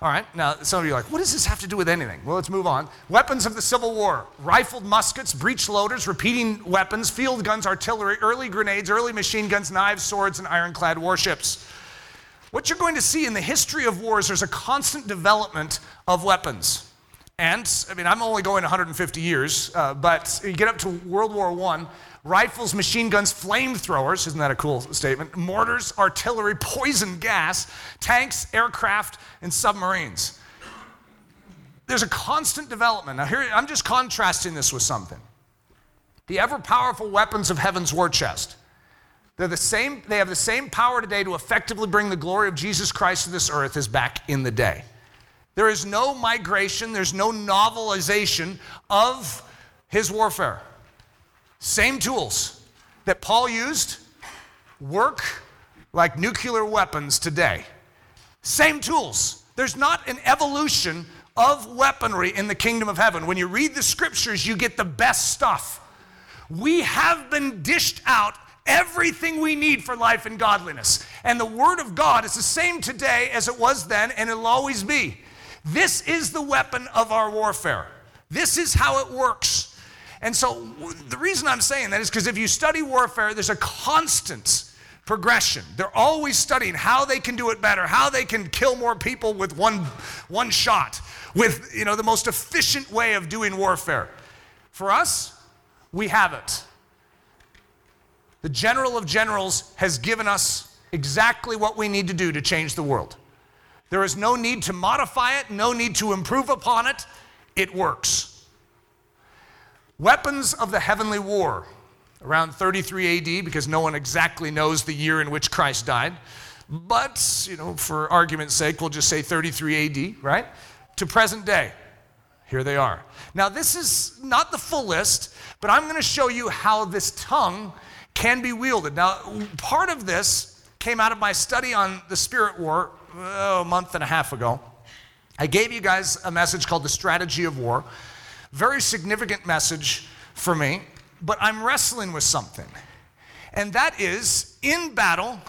All right, now some of you are like, what does this have to do with anything? Well, let's move on. Weapons of the Civil War, rifled muskets, breech loaders, repeating weapons, field guns, artillery, early grenades, early machine guns, knives, swords, and ironclad warships. What you're going to see in the history of wars, there's a constant development of weapons. And, I mean, I'm only going 150 years, but you get up to World War I, rifles, machine guns, flamethrowers, isn't that a cool statement, mortars, artillery, poison gas, tanks, aircraft, and submarines. There's a constant development. Now here, I'm just contrasting this with something. The ever-powerful weapons of heaven's war chest. They're the same, they have the same power today to effectively bring the glory of Jesus Christ to this earth as back in the day. There is no migration, there's no novelization of his warfare. Same tools that Paul used work like nuclear weapons today. Same tools. There's not an evolution of weaponry in the kingdom of heaven. When you read the scriptures, you get the best stuff. We have been dished out everything we need for life and godliness. And the word of God is the same today as it was then, and it'll always be. This is the weapon of our warfare. This is how it works. And so the reason I'm saying that is because if you study warfare, there's a constant progression. They're always studying how they can do it better, how they can kill more people with one shot, with, you know, the most efficient way of doing warfare. For us, we have it. The General of Generals has given us exactly what we need to do to change the world. There is no need to modify it, no need to improve upon it. It works. Weapons of the Heavenly War, around 33 AD, because no one exactly knows the year in which Christ died. But, you know, for argument's sake, we'll just say 33 AD, right? To present day. Here they are. Now, this is not the full list, but I'm going to show you how this tongue can be wielded. Now, part of this came out of my study on the Spirit War. A month and a half ago, I gave you guys a message called The Strategy of War. Very significant message for me, but I'm wrestling with something. And that is, in battle,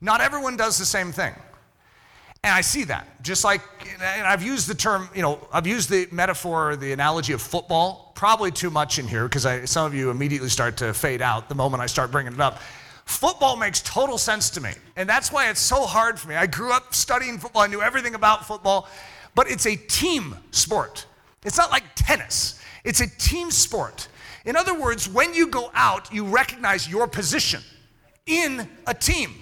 not everyone does the same thing. And I see that. Just like, and I've used the term, you know, I've used the metaphor, or the analogy of football, probably too much in here, because some of you immediately start to fade out the moment I start bringing it up. Football makes total sense to me, and that's why it's so hard for me. I grew up studying football. I knew everything about football, but it's a team sport. It's not like tennis. It's a team sport. In other words, when you go out, you recognize your position in a team,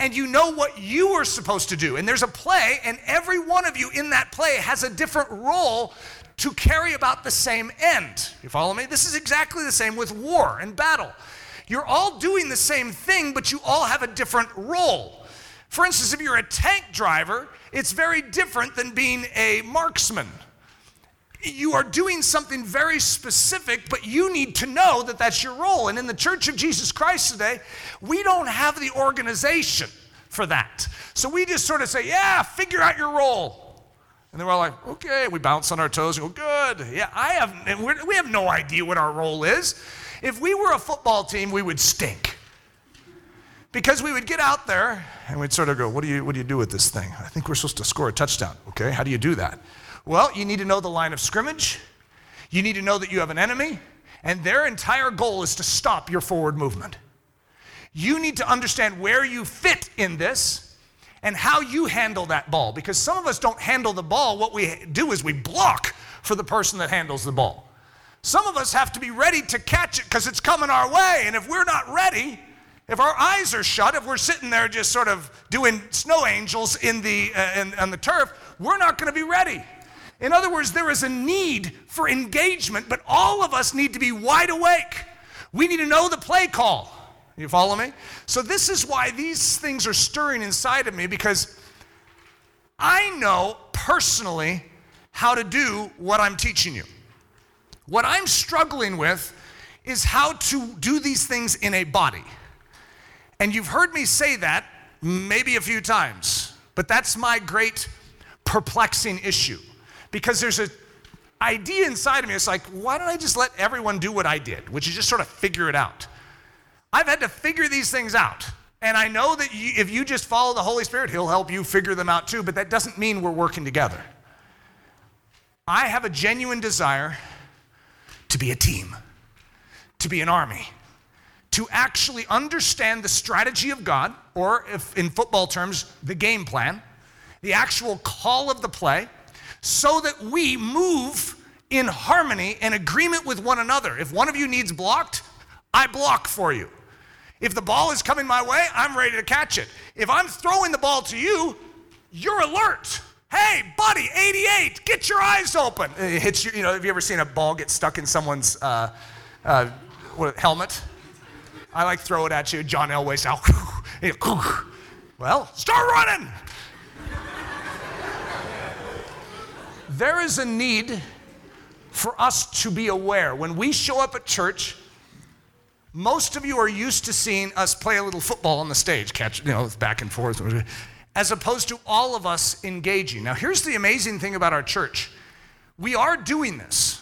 and you know what you are supposed to do. And there's a play, and every one of you in that play has a different role to carry about the same end. You follow me? This is exactly the same with war and battle. You're all doing the same thing, but you all have a different role. For instance, if you're a tank driver, it's very different than being a marksman. You are doing something very specific, but you need to know that that's your role. And in the Church of Jesus Christ today, we don't have the organization for that. So we just sort of say, yeah, figure out your role. And they're all like, okay, we bounce on our toes and go, good. Yeah, we have no idea what our role is. If we were a football team, we would stink. Because we would get out there and we'd sort of go, what do you do with this thing? I think we're supposed to score a touchdown. Okay, how do you do that? Well, you need to know the line of scrimmage. You need to know that you have an enemy, and their entire goal is to stop your forward movement. You need to understand where you fit in this and how you handle that ball, because some of us don't handle the ball. What we do is we block for the person that handles the ball. Some of us have to be ready to catch it because it's coming our way, and if we're not ready, if our eyes are shut, if we're sitting there just sort of doing snow angels in the on the turf, we're not going to be ready. In other words, there is a need for engagement, but all of us need to be wide awake. We need to know the play call. You follow me? So this is why these things are stirring inside of me, because I know personally how to do what I'm teaching you. What I'm struggling with is how to do these things in a body. And you've heard me say that maybe a few times, but that's my great perplexing issue. Because there's an idea inside of me, it's like, why don't I just let everyone do what I did, which is just sort of figure it out. I've had to figure these things out. And I know that if you just follow the Holy Spirit, he'll help you figure them out too, but that doesn't mean we're working together. I have a genuine desire to be a team, to be an army, to actually understand the strategy of God, or if in football terms, the game plan, the actual call of the play, so that we move in harmony and agreement with one another. If one of you needs blocked, I block for you. If the ball is coming my way, I'm ready to catch it. If I'm throwing the ball to you, you're alert. Hey, buddy, 88, get your eyes open. It hits you. You know, have you ever seen a ball get stuck in someone's helmet? I like throw it at you. John Elway's out. Well, start running. There is a need for us to be aware. When we show up at church, most of you are used to seeing us play a little football on the stage, catch, you know, back and forth, as opposed to all of us engaging. Now, here's the amazing thing about our church. We are doing this.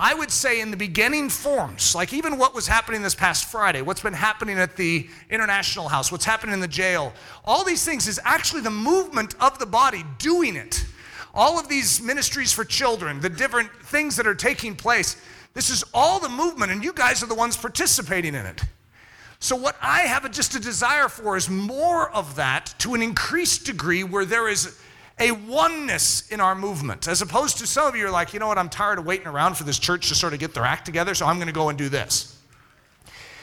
I would say in the beginning forms, like even what was happening this past Friday, what's been happening at the International House, what's happening in the jail, all these things is actually the movement of the body doing it. All of these ministries for children, the different things that are taking place, this is all the movement, and you guys are the ones participating in it. So what I have just a desire for is more of that to an increased degree where there is a oneness in our movement, as opposed to some of you are like, you know what, I'm tired of waiting around for this church to sort of get their act together, so I'm going to go and do this.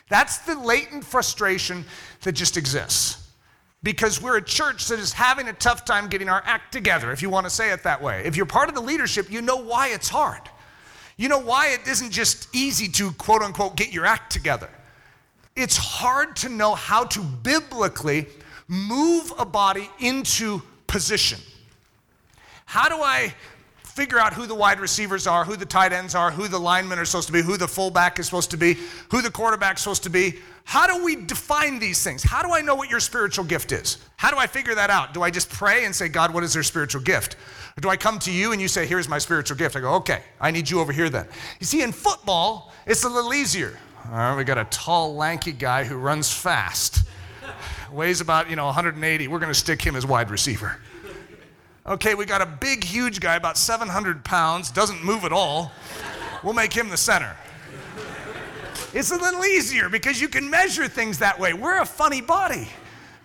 That's the latent frustration that just exists. Because we're a church that is having a tough time getting our act together, if you want to say it that way. If you're part of the leadership, you know why it's hard. You know why it isn't just easy to, quote unquote, get your act together. It's hard to know how to biblically move a body into position. How do I figure out who the wide receivers are, who the tight ends are, who the linemen are supposed to be, who the fullback is supposed to be, who the quarterback's supposed to be? How do we define these things? How do I know what your spiritual gift is? How do I figure that out? Do I just pray and say, God, what is their spiritual gift? Or do I come to you and you say, here's my spiritual gift? I go, okay, I need you over here then. You see, in football, it's a little easier. All right, we got a tall, lanky guy who runs fast, weighs about, 180. We're going to stick him as wide receiver. Okay, we got a big, huge guy, about 700 pounds, doesn't move at all. We'll make him the center. It's a little easier because you can measure things that way. We're a funny body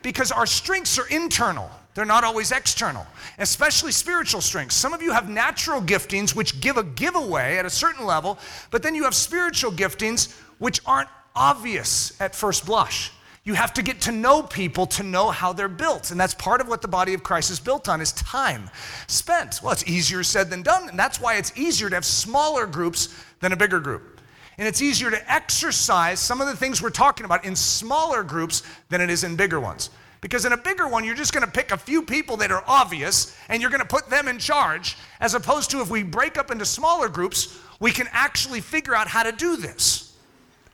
because our strengths are internal. They're not always external, especially spiritual strengths. Some of you have natural giftings which give a giveaway at a certain level, but then you have spiritual giftings which aren't obvious at first blush. You have to get to know people to know how they're built. And that's part of what the body of Christ is built on, is time spent. Well, it's easier said than done. And that's why it's easier to have smaller groups than a bigger group. And it's easier to exercise some of the things we're talking about in smaller groups than it is in bigger ones. Because in a bigger one, you're just going to pick a few people that are obvious, and you're going to put them in charge, as opposed to if we break up into smaller groups, we can actually figure out how to do this.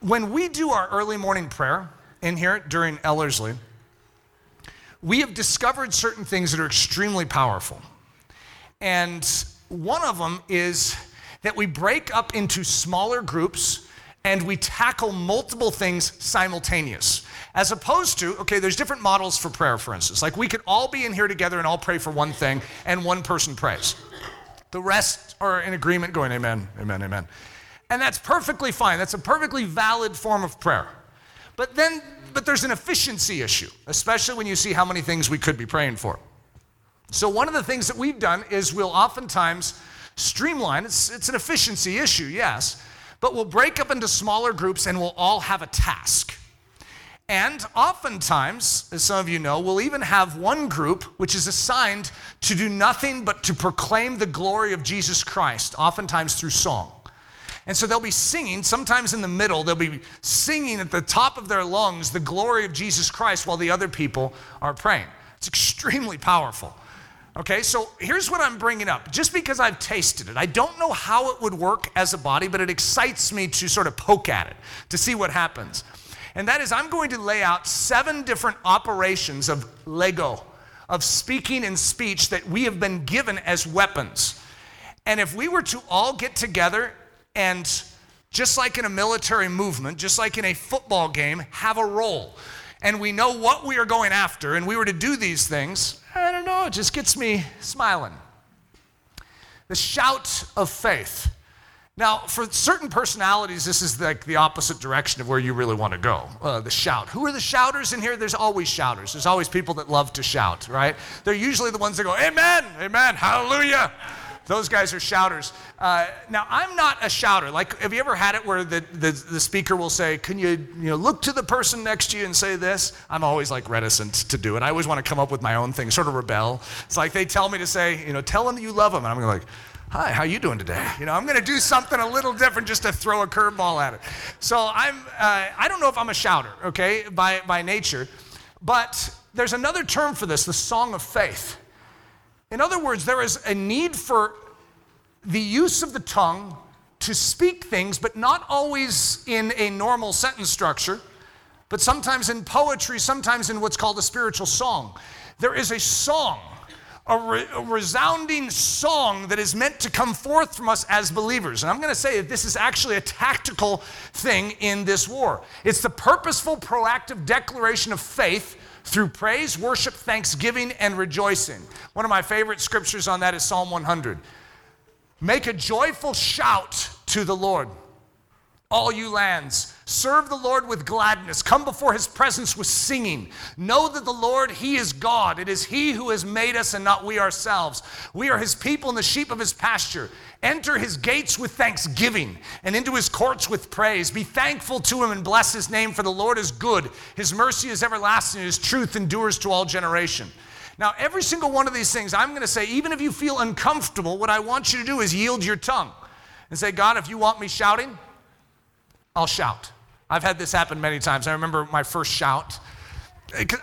When we do our early morning prayer in here during Ellerslie, we have discovered certain things that are extremely powerful. And one of them is that we break up into smaller groups and we tackle multiple things simultaneous. As opposed to, okay, there's different models for prayer, for instance. Like we could all be in here together and all pray for one thing, and one person prays. The rest are in agreement going, amen, amen, amen. And that's perfectly fine. That's a perfectly valid form of prayer. But there's an efficiency issue, especially when you see how many things we could be praying for. So one of the things that we've done is we'll oftentimes streamline. It's an efficiency issue, yes, but we'll break up into smaller groups and we'll all have a task. And oftentimes, as some of you know, we'll even have one group which is assigned to do nothing but to proclaim the glory of Jesus Christ, oftentimes through song. And so they'll be singing, sometimes in the middle, they'll be singing at the top of their lungs the glory of Jesus Christ while the other people are praying. It's extremely powerful. Okay, so here's what I'm bringing up. Just because I've tasted it, I don't know how it would work as a body, but it excites me to sort of poke at it, to see what happens. And that is, I'm going to lay out 7 different operations of Lego, of speaking and speech that we have been given as weapons. And if we were to all get together and, just like in a military movement, just like in a football game, have a role, and we know what we are going after, and we were to do these things, I don't know, it just gets me smiling. The shout of faith. Now, for certain personalities, this is like the opposite direction of where you really want to go, the shout. Who are the shouters in here? There's always shouters. There's always people that love to shout, right? They're usually the ones that go, amen, amen, hallelujah. Those guys are shouters. Now, I'm not a shouter. Like, have you ever had it where the speaker will say, can you look to the person next to you and say this? I'm always, like, reticent to do it. I always want to come up with my own thing, sort of rebel. It's like they tell me to say, tell them you love them. And I'm like, hi, how you doing today? I'm going to do something a little different just to throw a curveball at it. So I don't know if I'm a shouter, okay, by nature. But there's another term for this, the song of faith. In other words, there is a need for the use of the tongue to speak things, but not always in a normal sentence structure, but sometimes in poetry, sometimes in what's called a spiritual song. There is a song, a resounding song that is meant to come forth from us as believers. And I'm going to say that this is actually a tactical thing in this war. It's the purposeful, proactive declaration of faith through praise, worship, thanksgiving, and rejoicing. One of my favorite scriptures on that is Psalm 100. Make a joyful shout to the Lord, all you lands. Serve the Lord with gladness. Come before his presence with singing. Know that the Lord, he is God. It is he who has made us and not we ourselves. We are his people and the sheep of his pasture. Enter his gates with thanksgiving and into his courts with praise. Be thankful to him and bless his name, for the Lord is good. His mercy is everlasting and his truth endures to all generation. Now, every single one of these things, I'm going to say, even if you feel uncomfortable, what I want you to do is yield your tongue and say, God, if you want me shouting, I'll shout. I've had this happen many times. I remember my first shout.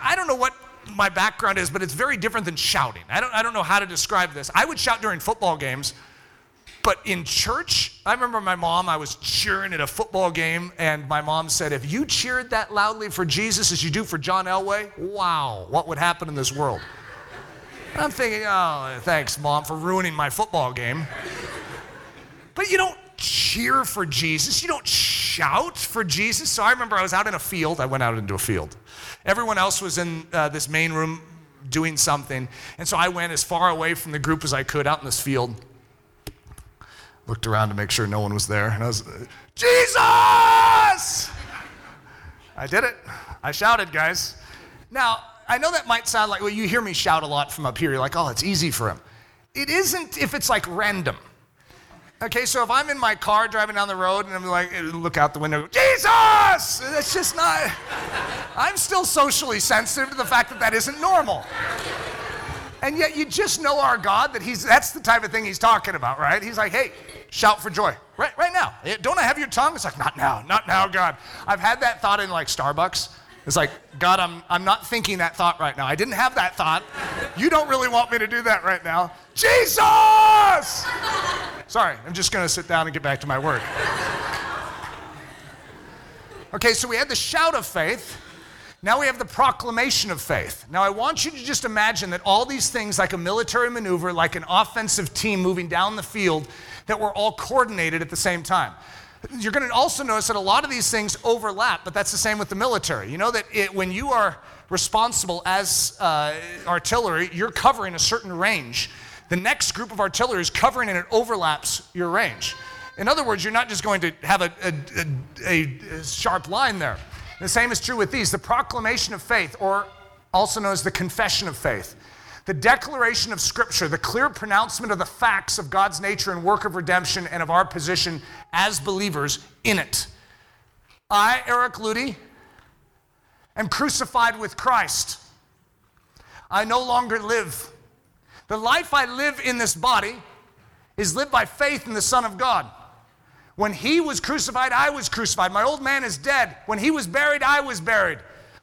I don't know what my background is, but it's very different than shouting. I don't know how to describe this. I would shout during football games. But in church, I remember my mom, I was cheering at a football game, and my mom said, if you cheered that loudly for Jesus as you do for John Elway, wow, what would happen in this world? And I'm thinking, oh, thanks, Mom, for ruining my football game. But you don't cheer for Jesus. You don't shout for Jesus. So I remember I was out in a field. I went out into a field. Everyone else was in this main room doing something. And so I went as far away from the group as I could out in this field. Looked around to make sure no one was there. And I was, Jesus! I did it. I shouted, guys. Now, I know that might sound like, well, you hear me shout a lot from up here. You're like, oh, it's easy for him. It isn't if it's like random. Okay, so if I'm in my car driving down the road and I'm like, look out the window, Jesus! That's just not, I'm still socially sensitive to the fact that that isn't normal. And yet you just know our God, that that's the type of thing he's talking about, right? He's like, hey, shout for joy, right now. Don't I have your tongue? It's like, not now, God. I've had that thought in like Starbucks. It's like, God, I'm not thinking that thought right now. I didn't have that thought. You don't really want me to do that right now. Jesus! Sorry, I'm just gonna sit down and get back to my work. Okay, so we had the shout of faith. Now we have the proclamation of faith. Now I want you to just imagine that all these things, like a military maneuver, like an offensive team moving down the field, that were all coordinated at the same time. You're going to also notice that a lot of these things overlap, but that's the same with the military. You know that when you are responsible as artillery, you're covering a certain range. The next group of artillery is covering and it overlaps your range. In other words, you're not just going to have a sharp line there. The same is true with these. The proclamation of faith, or also known as the confession of faith, the declaration of Scripture, the clear pronouncement of the facts of God's nature and work of redemption and of our position as believers in it. I, Eric Ludy, am crucified with Christ. I no longer live. The life I live in this body is lived by faith in the Son of God. When he was crucified, I was crucified. My old man is dead. When he was buried, I was buried.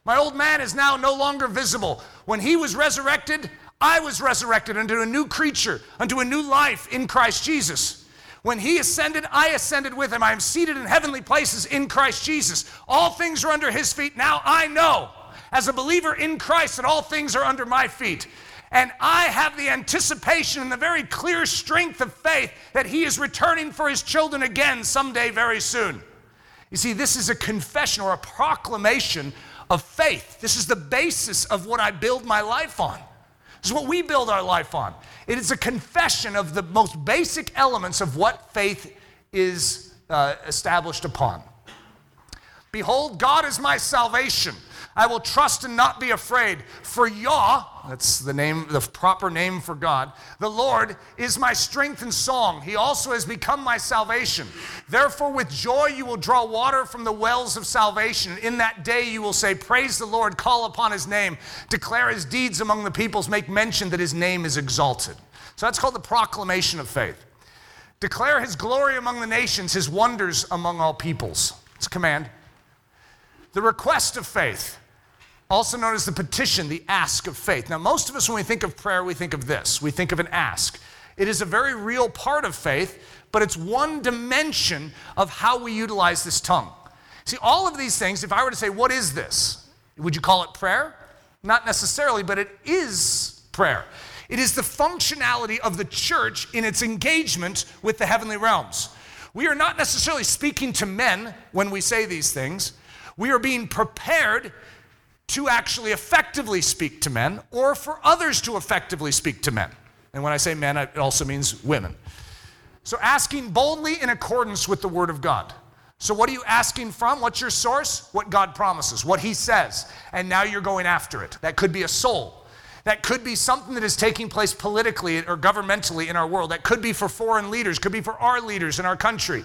My old man is now no longer visible. When he was resurrected, I was resurrected unto a new creature, unto a new life in Christ Jesus. When he ascended, I ascended with him. I am seated in heavenly places in Christ Jesus. All things are under his feet. Now I know, as a believer in Christ, that all things are under my feet. And I have the anticipation and the very clear strength of faith that he is returning for his children again someday very soon. You see, this is a confession or a proclamation of faith. This is the basis of what I build my life on. This is what we build our life on. It is a confession of the most basic elements of what faith is established upon. Behold, God is my salvation. I will trust and not be afraid. For Yah, that's the name, the proper name for God, the Lord is my strength and song. He also has become my salvation. Therefore, with joy you will draw water from the wells of salvation. In that day you will say, praise the Lord, call upon his name, declare his deeds among the peoples, make mention that his name is exalted. So that's called the proclamation of faith. Declare his glory among the nations, his wonders among all peoples. It's a command. The request of faith, also known as the petition, the ask of faith. Now, most of us, when we think of prayer, we think of this. We think of an ask. It is a very real part of faith, but it's one dimension of how we utilize this tongue. See, all of these things, if I were to say, what is this? Would you call it prayer? Not necessarily, but it is prayer. It is the functionality of the church in its engagement with the heavenly realms. We are not necessarily speaking to men when we say these things. We are being prepared to actually effectively speak to men or for others to effectively speak to men. And when I say men, it also means women. So asking boldly in accordance with the Word of God. So what are you asking from? What's your source? What God promises, what he says. And now you're going after it. That could be a soul. That could be something that is taking place politically or governmentally in our world. That could be for foreign leaders, could be for our leaders in our country.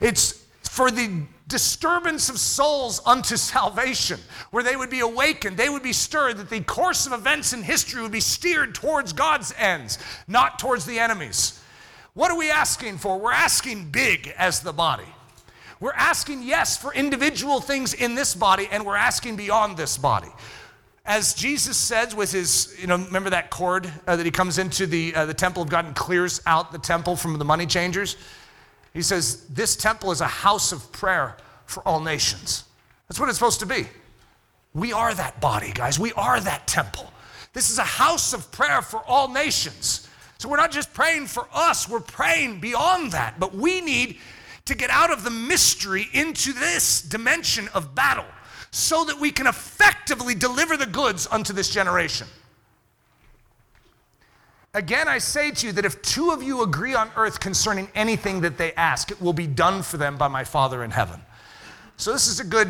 It's for the disturbance of souls unto salvation, where they would be awakened, they would be stirred, that the course of events in history would be steered towards God's ends, not towards the enemy's. What are we asking for? We're asking big as the body. We're asking, yes, for individual things in this body, and we're asking beyond this body. As Jesus says with his, remember that cord that he comes into the temple of God and clears out the temple from the money changers? He says, this temple is a house of prayer for all nations. That's what it's supposed to be. We are that body, guys. We are that temple. This is a house of prayer for all nations. So we're not just praying for us, we're praying beyond that. But we need to get out of the mystery into this dimension of battle so that we can effectively deliver the goods unto this generation. Again, I say to you that if two of you agree on earth concerning anything that they ask, it will be done for them by my Father in heaven. So this is a good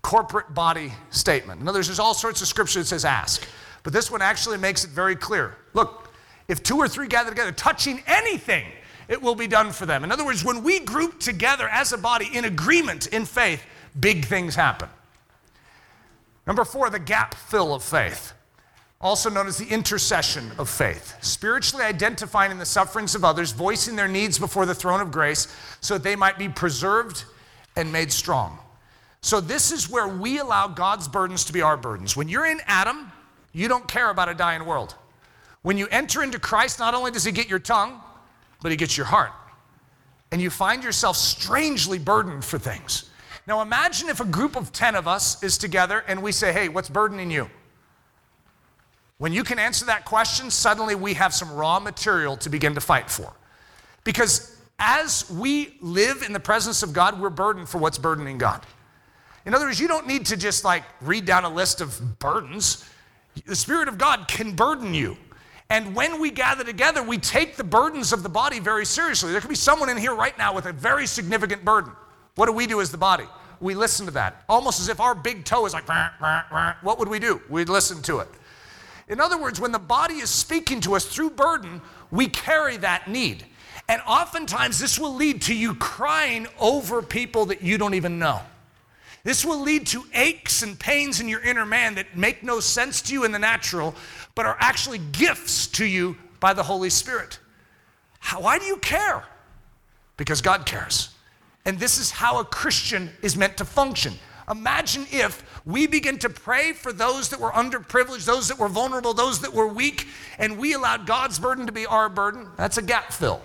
corporate body statement. In other words, there's all sorts of scripture that says ask. But this one actually makes it very clear. Look, if two or three gather together touching anything, it will be done for them. In other words, when we group together as a body in agreement, in faith, big things happen. Number 4, the gap fill of faith, also known as the intercession of faith, spiritually identifying in the sufferings of others, voicing their needs before the throne of grace so that they might be preserved and made strong. So this is where we allow God's burdens to be our burdens. When you're in Adam, you don't care about a dying world. When you enter into Christ, not only does he get your tongue, but he gets your heart. And you find yourself strangely burdened for things. Now imagine if a group of 10 of us is together and we say, hey, what's burdening you? When you can answer that question, suddenly we have some raw material to begin to fight for. Because as we live in the presence of God, we're burdened for what's burdening God. In other words, you don't need to just like read down a list of burdens. The Spirit of God can burden you. And when we gather together, we take the burdens of the body very seriously. There could be someone in here right now with a very significant burden. What do we do as the body? We listen to that. Almost as if our big toe is like, what would we do? We'd listen to it. In other words, when the body is speaking to us through burden, we carry that need. And oftentimes this will lead to you crying over people that you don't even know. This will lead to aches and pains in your inner man that make no sense to you in the natural, but are actually gifts to you by the Holy Spirit. Why do you care? Because God cares. And this is how a Christian is meant to function. Imagine if we begin to pray for those that were underprivileged, those that were vulnerable, those that were weak, and we allowed God's burden to be our burden. That's a gap fill.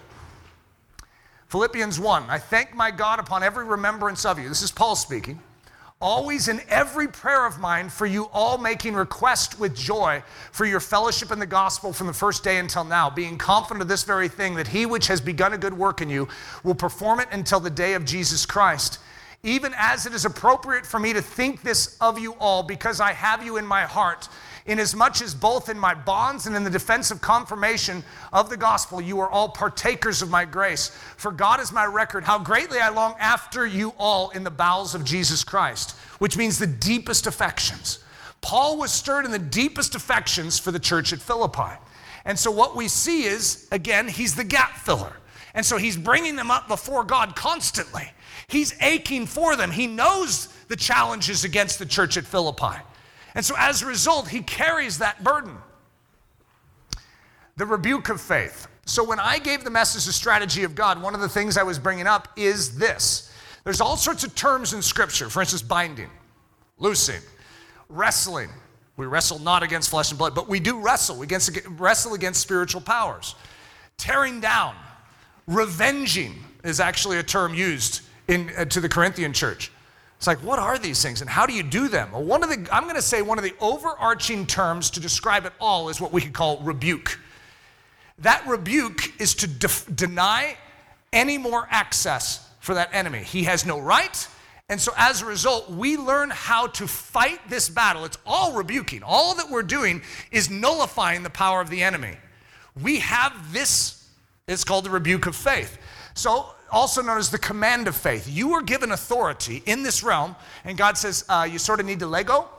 Philippians 1, I thank my God upon every remembrance of you. This is Paul speaking. Always in every prayer of mine for you all, making request with joy for your fellowship in the gospel from the first day until now, being confident of this very thing, that he which has begun a good work in you will perform it until the day of Jesus Christ. Even as it is appropriate for me to think this of you all, because I have you in my heart, inasmuch as both in my bonds and in the defense of confirmation of the gospel, you are all partakers of my grace. For God is my record, how greatly I long after you all in the bowels of Jesus Christ, which means the deepest affections. Paul was stirred in the deepest affections for the church at Philippi. And so what we see is, again, he's the gap filler. And so he's bringing them up before God constantly. He's aching for them. He knows the challenges against the church at Philippi. And so as a result, he carries that burden. The rebuke of faith. So when I gave the message, the strategy of God, one of the things I was bringing up is this. There's all sorts of terms in Scripture. For instance, binding, loosing, wrestling. We wrestle not against flesh and blood, but we do wrestle. We wrestle against spiritual powers. Tearing down. Revenging is actually a term used to the Corinthian church. It's like, what are these things and how do you do them? Well, I'm going to say one of the overarching terms to describe it all is what we could call rebuke. That rebuke is to deny any more access for that enemy. He has no right. And so as a result, we learn how to fight this battle. It's all rebuking. All that we're doing is nullifying the power of the enemy. We have this, it's called the rebuke of faith. So also known as the command of faith. You were given authority in this realm, and God says, you sort of need to Lego.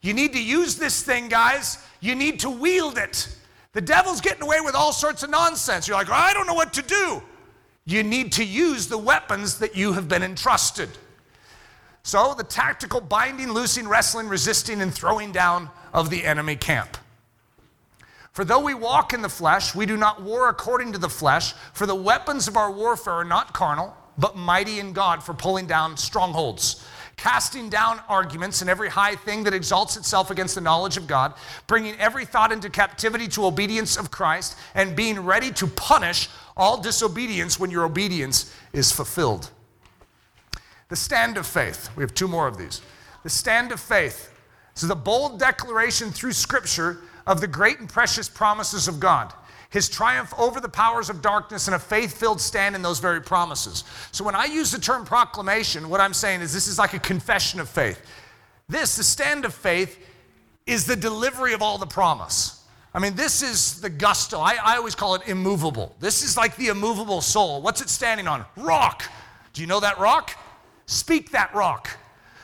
You need to use this thing, guys. You need to wield it. The devil's getting away with all sorts of nonsense. You're like, I don't know what to do. You need to use the weapons that you have been entrusted. So the tactical binding, loosing, wrestling, resisting, and throwing down of the enemy camp. For though we walk in the flesh, we do not war according to the flesh, for the weapons of our warfare are not carnal, but mighty in God for pulling down strongholds, casting down arguments and every high thing that exalts itself against the knowledge of God, bringing every thought into captivity to obedience of Christ, and being ready to punish all disobedience when your obedience is fulfilled. The stand of faith. We have two more of these. The stand of faith. This is a bold declaration through Scripture of the great and precious promises of God, his triumph over the powers of darkness, and a faith-filled stand in those very promises. So when I use the term proclamation, what I'm saying is this is like a confession of faith. This, the stand of faith, is the delivery of all the promise. I mean, this is the gusto. I always call it immovable. This is like the immovable soul. What's it standing on? Rock. Do you know that rock? Speak that rock.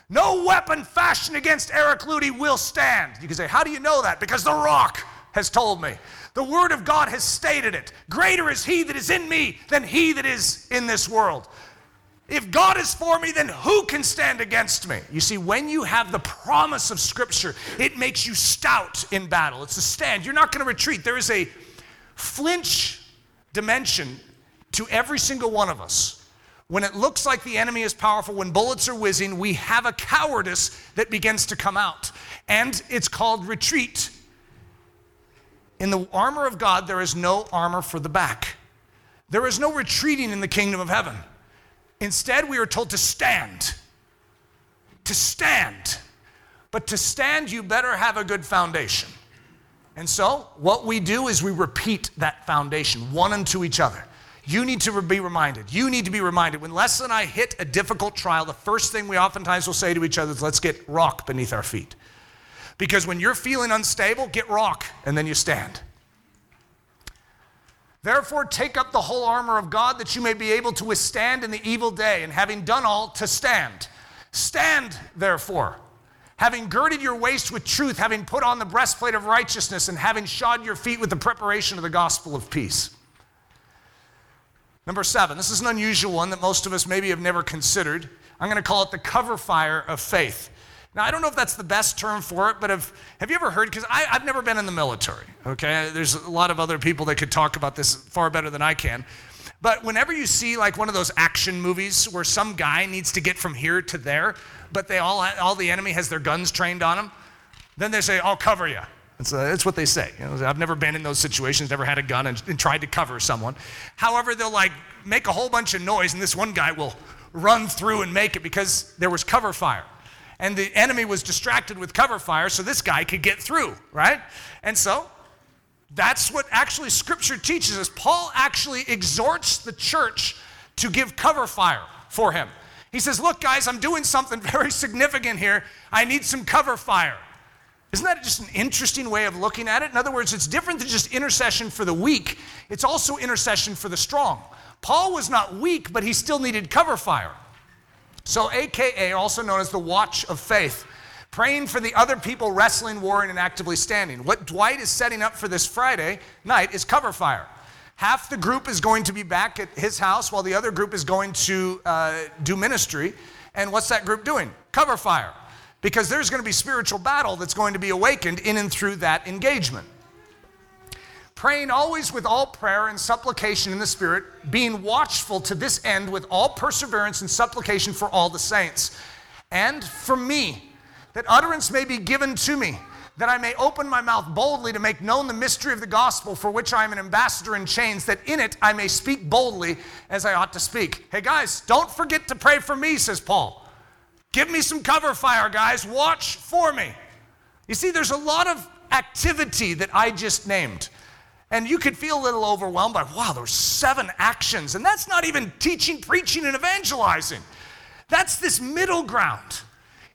No weapon fashioned against Eric Ludy will stand. You can say, how do you know that? Because the rock has told me. The word of God has stated it. Greater is he that is in me than he that is in this world. If God is for me, then who can stand against me? You see, when you have the promise of Scripture, it makes you stout in battle. It's a stand. You're not going to retreat. There is a flinch dimension to every single one of us. When it looks like the enemy is powerful, when bullets are whizzing, we have a cowardice that begins to come out. And it's called retreat. In the armor of God, there is no armor for the back. There is no retreating in the kingdom of heaven. Instead, we are told to stand. To stand. But to stand, you better have a good foundation. And so, what we do is we repeat that foundation, one unto each other. You need to be reminded. You need to be reminded. When Les and I hit a difficult trial, the first thing we oftentimes will say to each other is, let's get rock beneath our feet. Because when you're feeling unstable, get rock, and then you stand. Therefore, take up the whole armor of God that you may be able to withstand in the evil day, and having done all, to stand. Stand, therefore, having girded your waist with truth, having put on the breastplate of righteousness, and having shod your feet with the preparation of the gospel of peace. Number 7, this is an unusual one that most of us maybe have never considered. I'm going to call it the cover fire of faith. Now, I don't know if that's the best term for it, but have you ever heard, because I've never been in the military, okay? There's a lot of other people that could talk about this far better than I can. But whenever you see like one of those action movies where some guy needs to get from here to there, but they all the enemy has their guns trained on them, then they say, I'll cover you. That's what they say. You know, I've never been in those situations, never had a gun and tried to cover someone. However, they'll like make a whole bunch of noise, and this one guy will run through and make it because there was cover fire. And the enemy was distracted with cover fire, so this guy could get through, right? And so that's what actually Scripture teaches us. Paul actually exhorts the church to give cover fire for him. He says, look, guys, I'm doing something very significant here. I need some cover fire. Isn't that just an interesting way of looking at it? In other words, it's different than just intercession for the weak. It's also intercession for the strong. Paul was not weak, but he still needed cover fire. So AKA, also known as the watch of faith, praying for the other people, wrestling, warring, and actively standing. What Dwight is setting up for this Friday night is cover fire. Half the group is going to be back at his house while the other group is going to do ministry. And what's that group doing? Cover fire. Because there's going to be spiritual battle that's going to be awakened in and through that engagement. Praying always with all prayer and supplication in the Spirit, being watchful to this end with all perseverance and supplication for all the saints. And for me, that utterance may be given to me, that I may open my mouth boldly to make known the mystery of the gospel, for which I am an ambassador in chains, that in it I may speak boldly as I ought to speak. Hey guys, don't forget to pray for me, says Paul. Give me some cover fire, guys. Watch for me. You see, there's a lot of activity that I just named. And you could feel a little overwhelmed by, wow, there's 7 actions. And that's not even teaching, preaching, and evangelizing. That's this middle ground.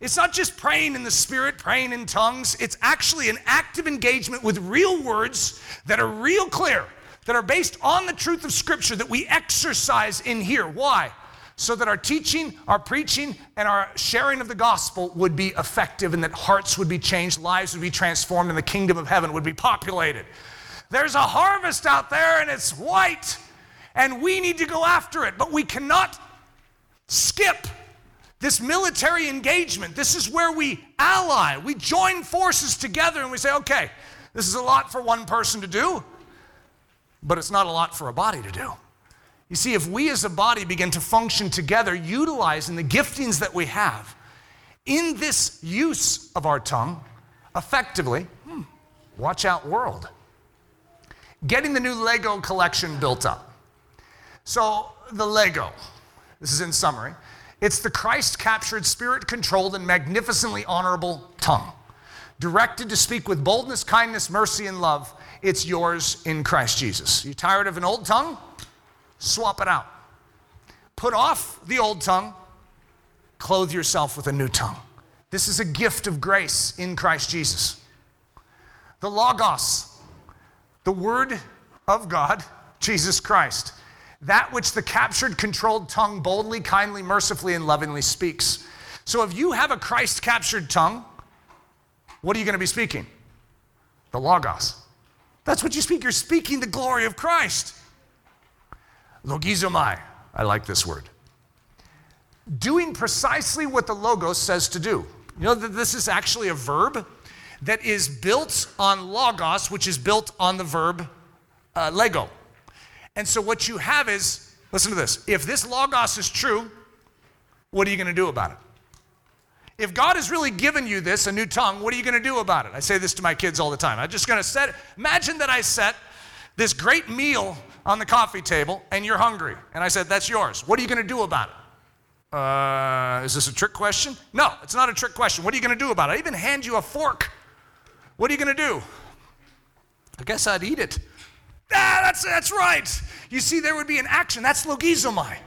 It's not just praying in the Spirit, praying in tongues. It's actually an active engagement with real words that are real clear, that are based on the truth of Scripture that we exercise in here. Why? So that our teaching, our preaching, and our sharing of the gospel would be effective, and that hearts would be changed, lives would be transformed, and the kingdom of heaven would be populated. There's a harvest out there, and it's white, and we need to go after it, but we cannot skip this military engagement. This is where we ally. We join forces together, and we say, okay, this is a lot for one person to do, but it's not a lot for a body to do. You see, if we as a body begin to function together, utilizing the giftings that we have in this use of our tongue effectively, watch out world. Getting the new Lego collection built up. So the Lego, this is in summary, it's the Christ-captured, spirit-controlled, and magnificently honorable tongue, directed to speak with boldness, kindness, mercy, and love. It's yours in Christ Jesus. You tired of an old tongue? Swap it out. Put off the old tongue. Clothe yourself with a new tongue. This is a gift of grace in Christ Jesus. The logos, the word of God, Jesus Christ, that which the captured, controlled tongue boldly, kindly, mercifully, and lovingly speaks. So if you have a Christ-captured tongue, what are you going to be speaking? The logos. That's what you speak. You're speaking the glory of Christ. Logizomai. I like this word. Doing precisely what the logos says to do. You know that this is actually a verb that is built on logos, which is built on the verb lego. And so what you have is, listen to this, if this logos is true, what are you going to do about it? If God has really given you this, a new tongue, what are you going to do about it? I say this to my kids all the time. I'm just going to imagine that I set this great meal on the coffee table, and you're hungry. And I said, that's yours. What are you going to do about it? Is this a trick question? No, it's not a trick question. What are you going to do about it? I even hand you a fork. What are you going to do? I guess I'd eat it. That's right. You see, there would be an action. That's logizomai.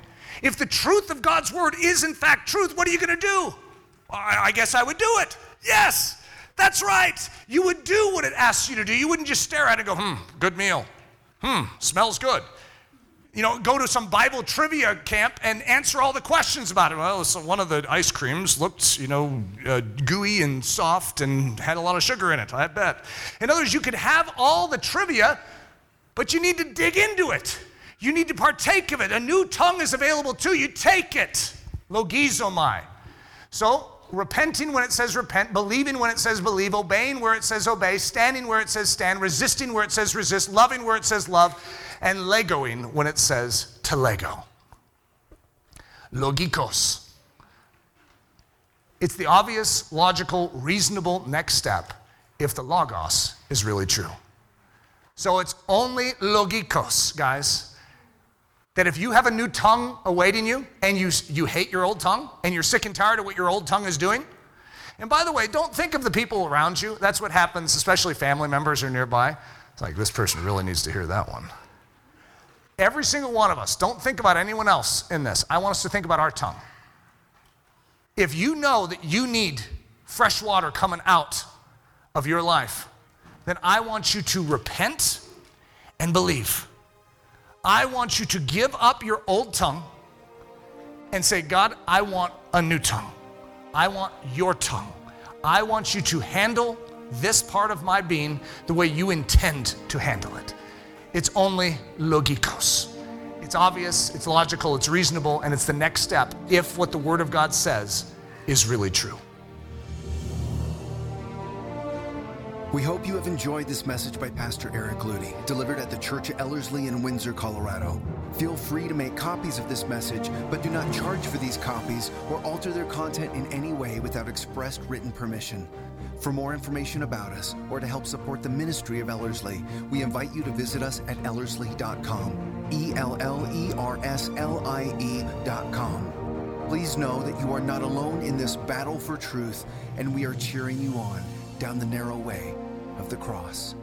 If the truth of God's word is in fact truth, what are you going to do? I guess I would do it. Yes, that's right. You would do what it asks you to do. You wouldn't just stare at it and go, good meal. Smells good. You know, go to some Bible trivia camp and answer all the questions about it. Well, so one of the ice creams looked, gooey and soft and had a lot of sugar in it, I bet. In others, you could have all the trivia, but you need to dig into it. You need to partake of it. A new tongue is available to you. Take it. Logizomai. So, repenting when it says repent, believing when it says believe, obeying where it says obey, standing where it says stand, resisting where it says resist, loving where it says love, and legoing when it says to lego. Logikos. It's the obvious, logical, reasonable next step if the logos is really true. So it's only logikos, guys, that if you have a new tongue awaiting you and you hate your old tongue and you're sick and tired of what your old tongue is doing, and by the way, don't think of the people around you. That's what happens, especially family members are nearby. It's like, this person really needs to hear that one. Every single one of us, don't think about anyone else in this. I want us to think about our tongue. If you know that you need fresh water coming out of your life, then I want you to repent and believe. I want you to give up your old tongue and say, God, I want a new tongue. I want your tongue. I want you to handle this part of my being the way you intend to handle it. It's only logikos. It's obvious, it's logical, it's reasonable, and it's the next step if what the Word of God says is really true. We hope you have enjoyed this message by Pastor Eric Ludy, delivered at the Church of Ellerslie in Windsor, Colorado. Feel free to make copies of this message, but do not charge for these copies or alter their content in any way without expressed written permission. For more information about us or to help support the ministry of Ellerslie, we invite you to visit us at ellerslie.com, ellerslie.com. Please know that you are not alone in this battle for truth, and we are cheering you on down the narrow way of the cross.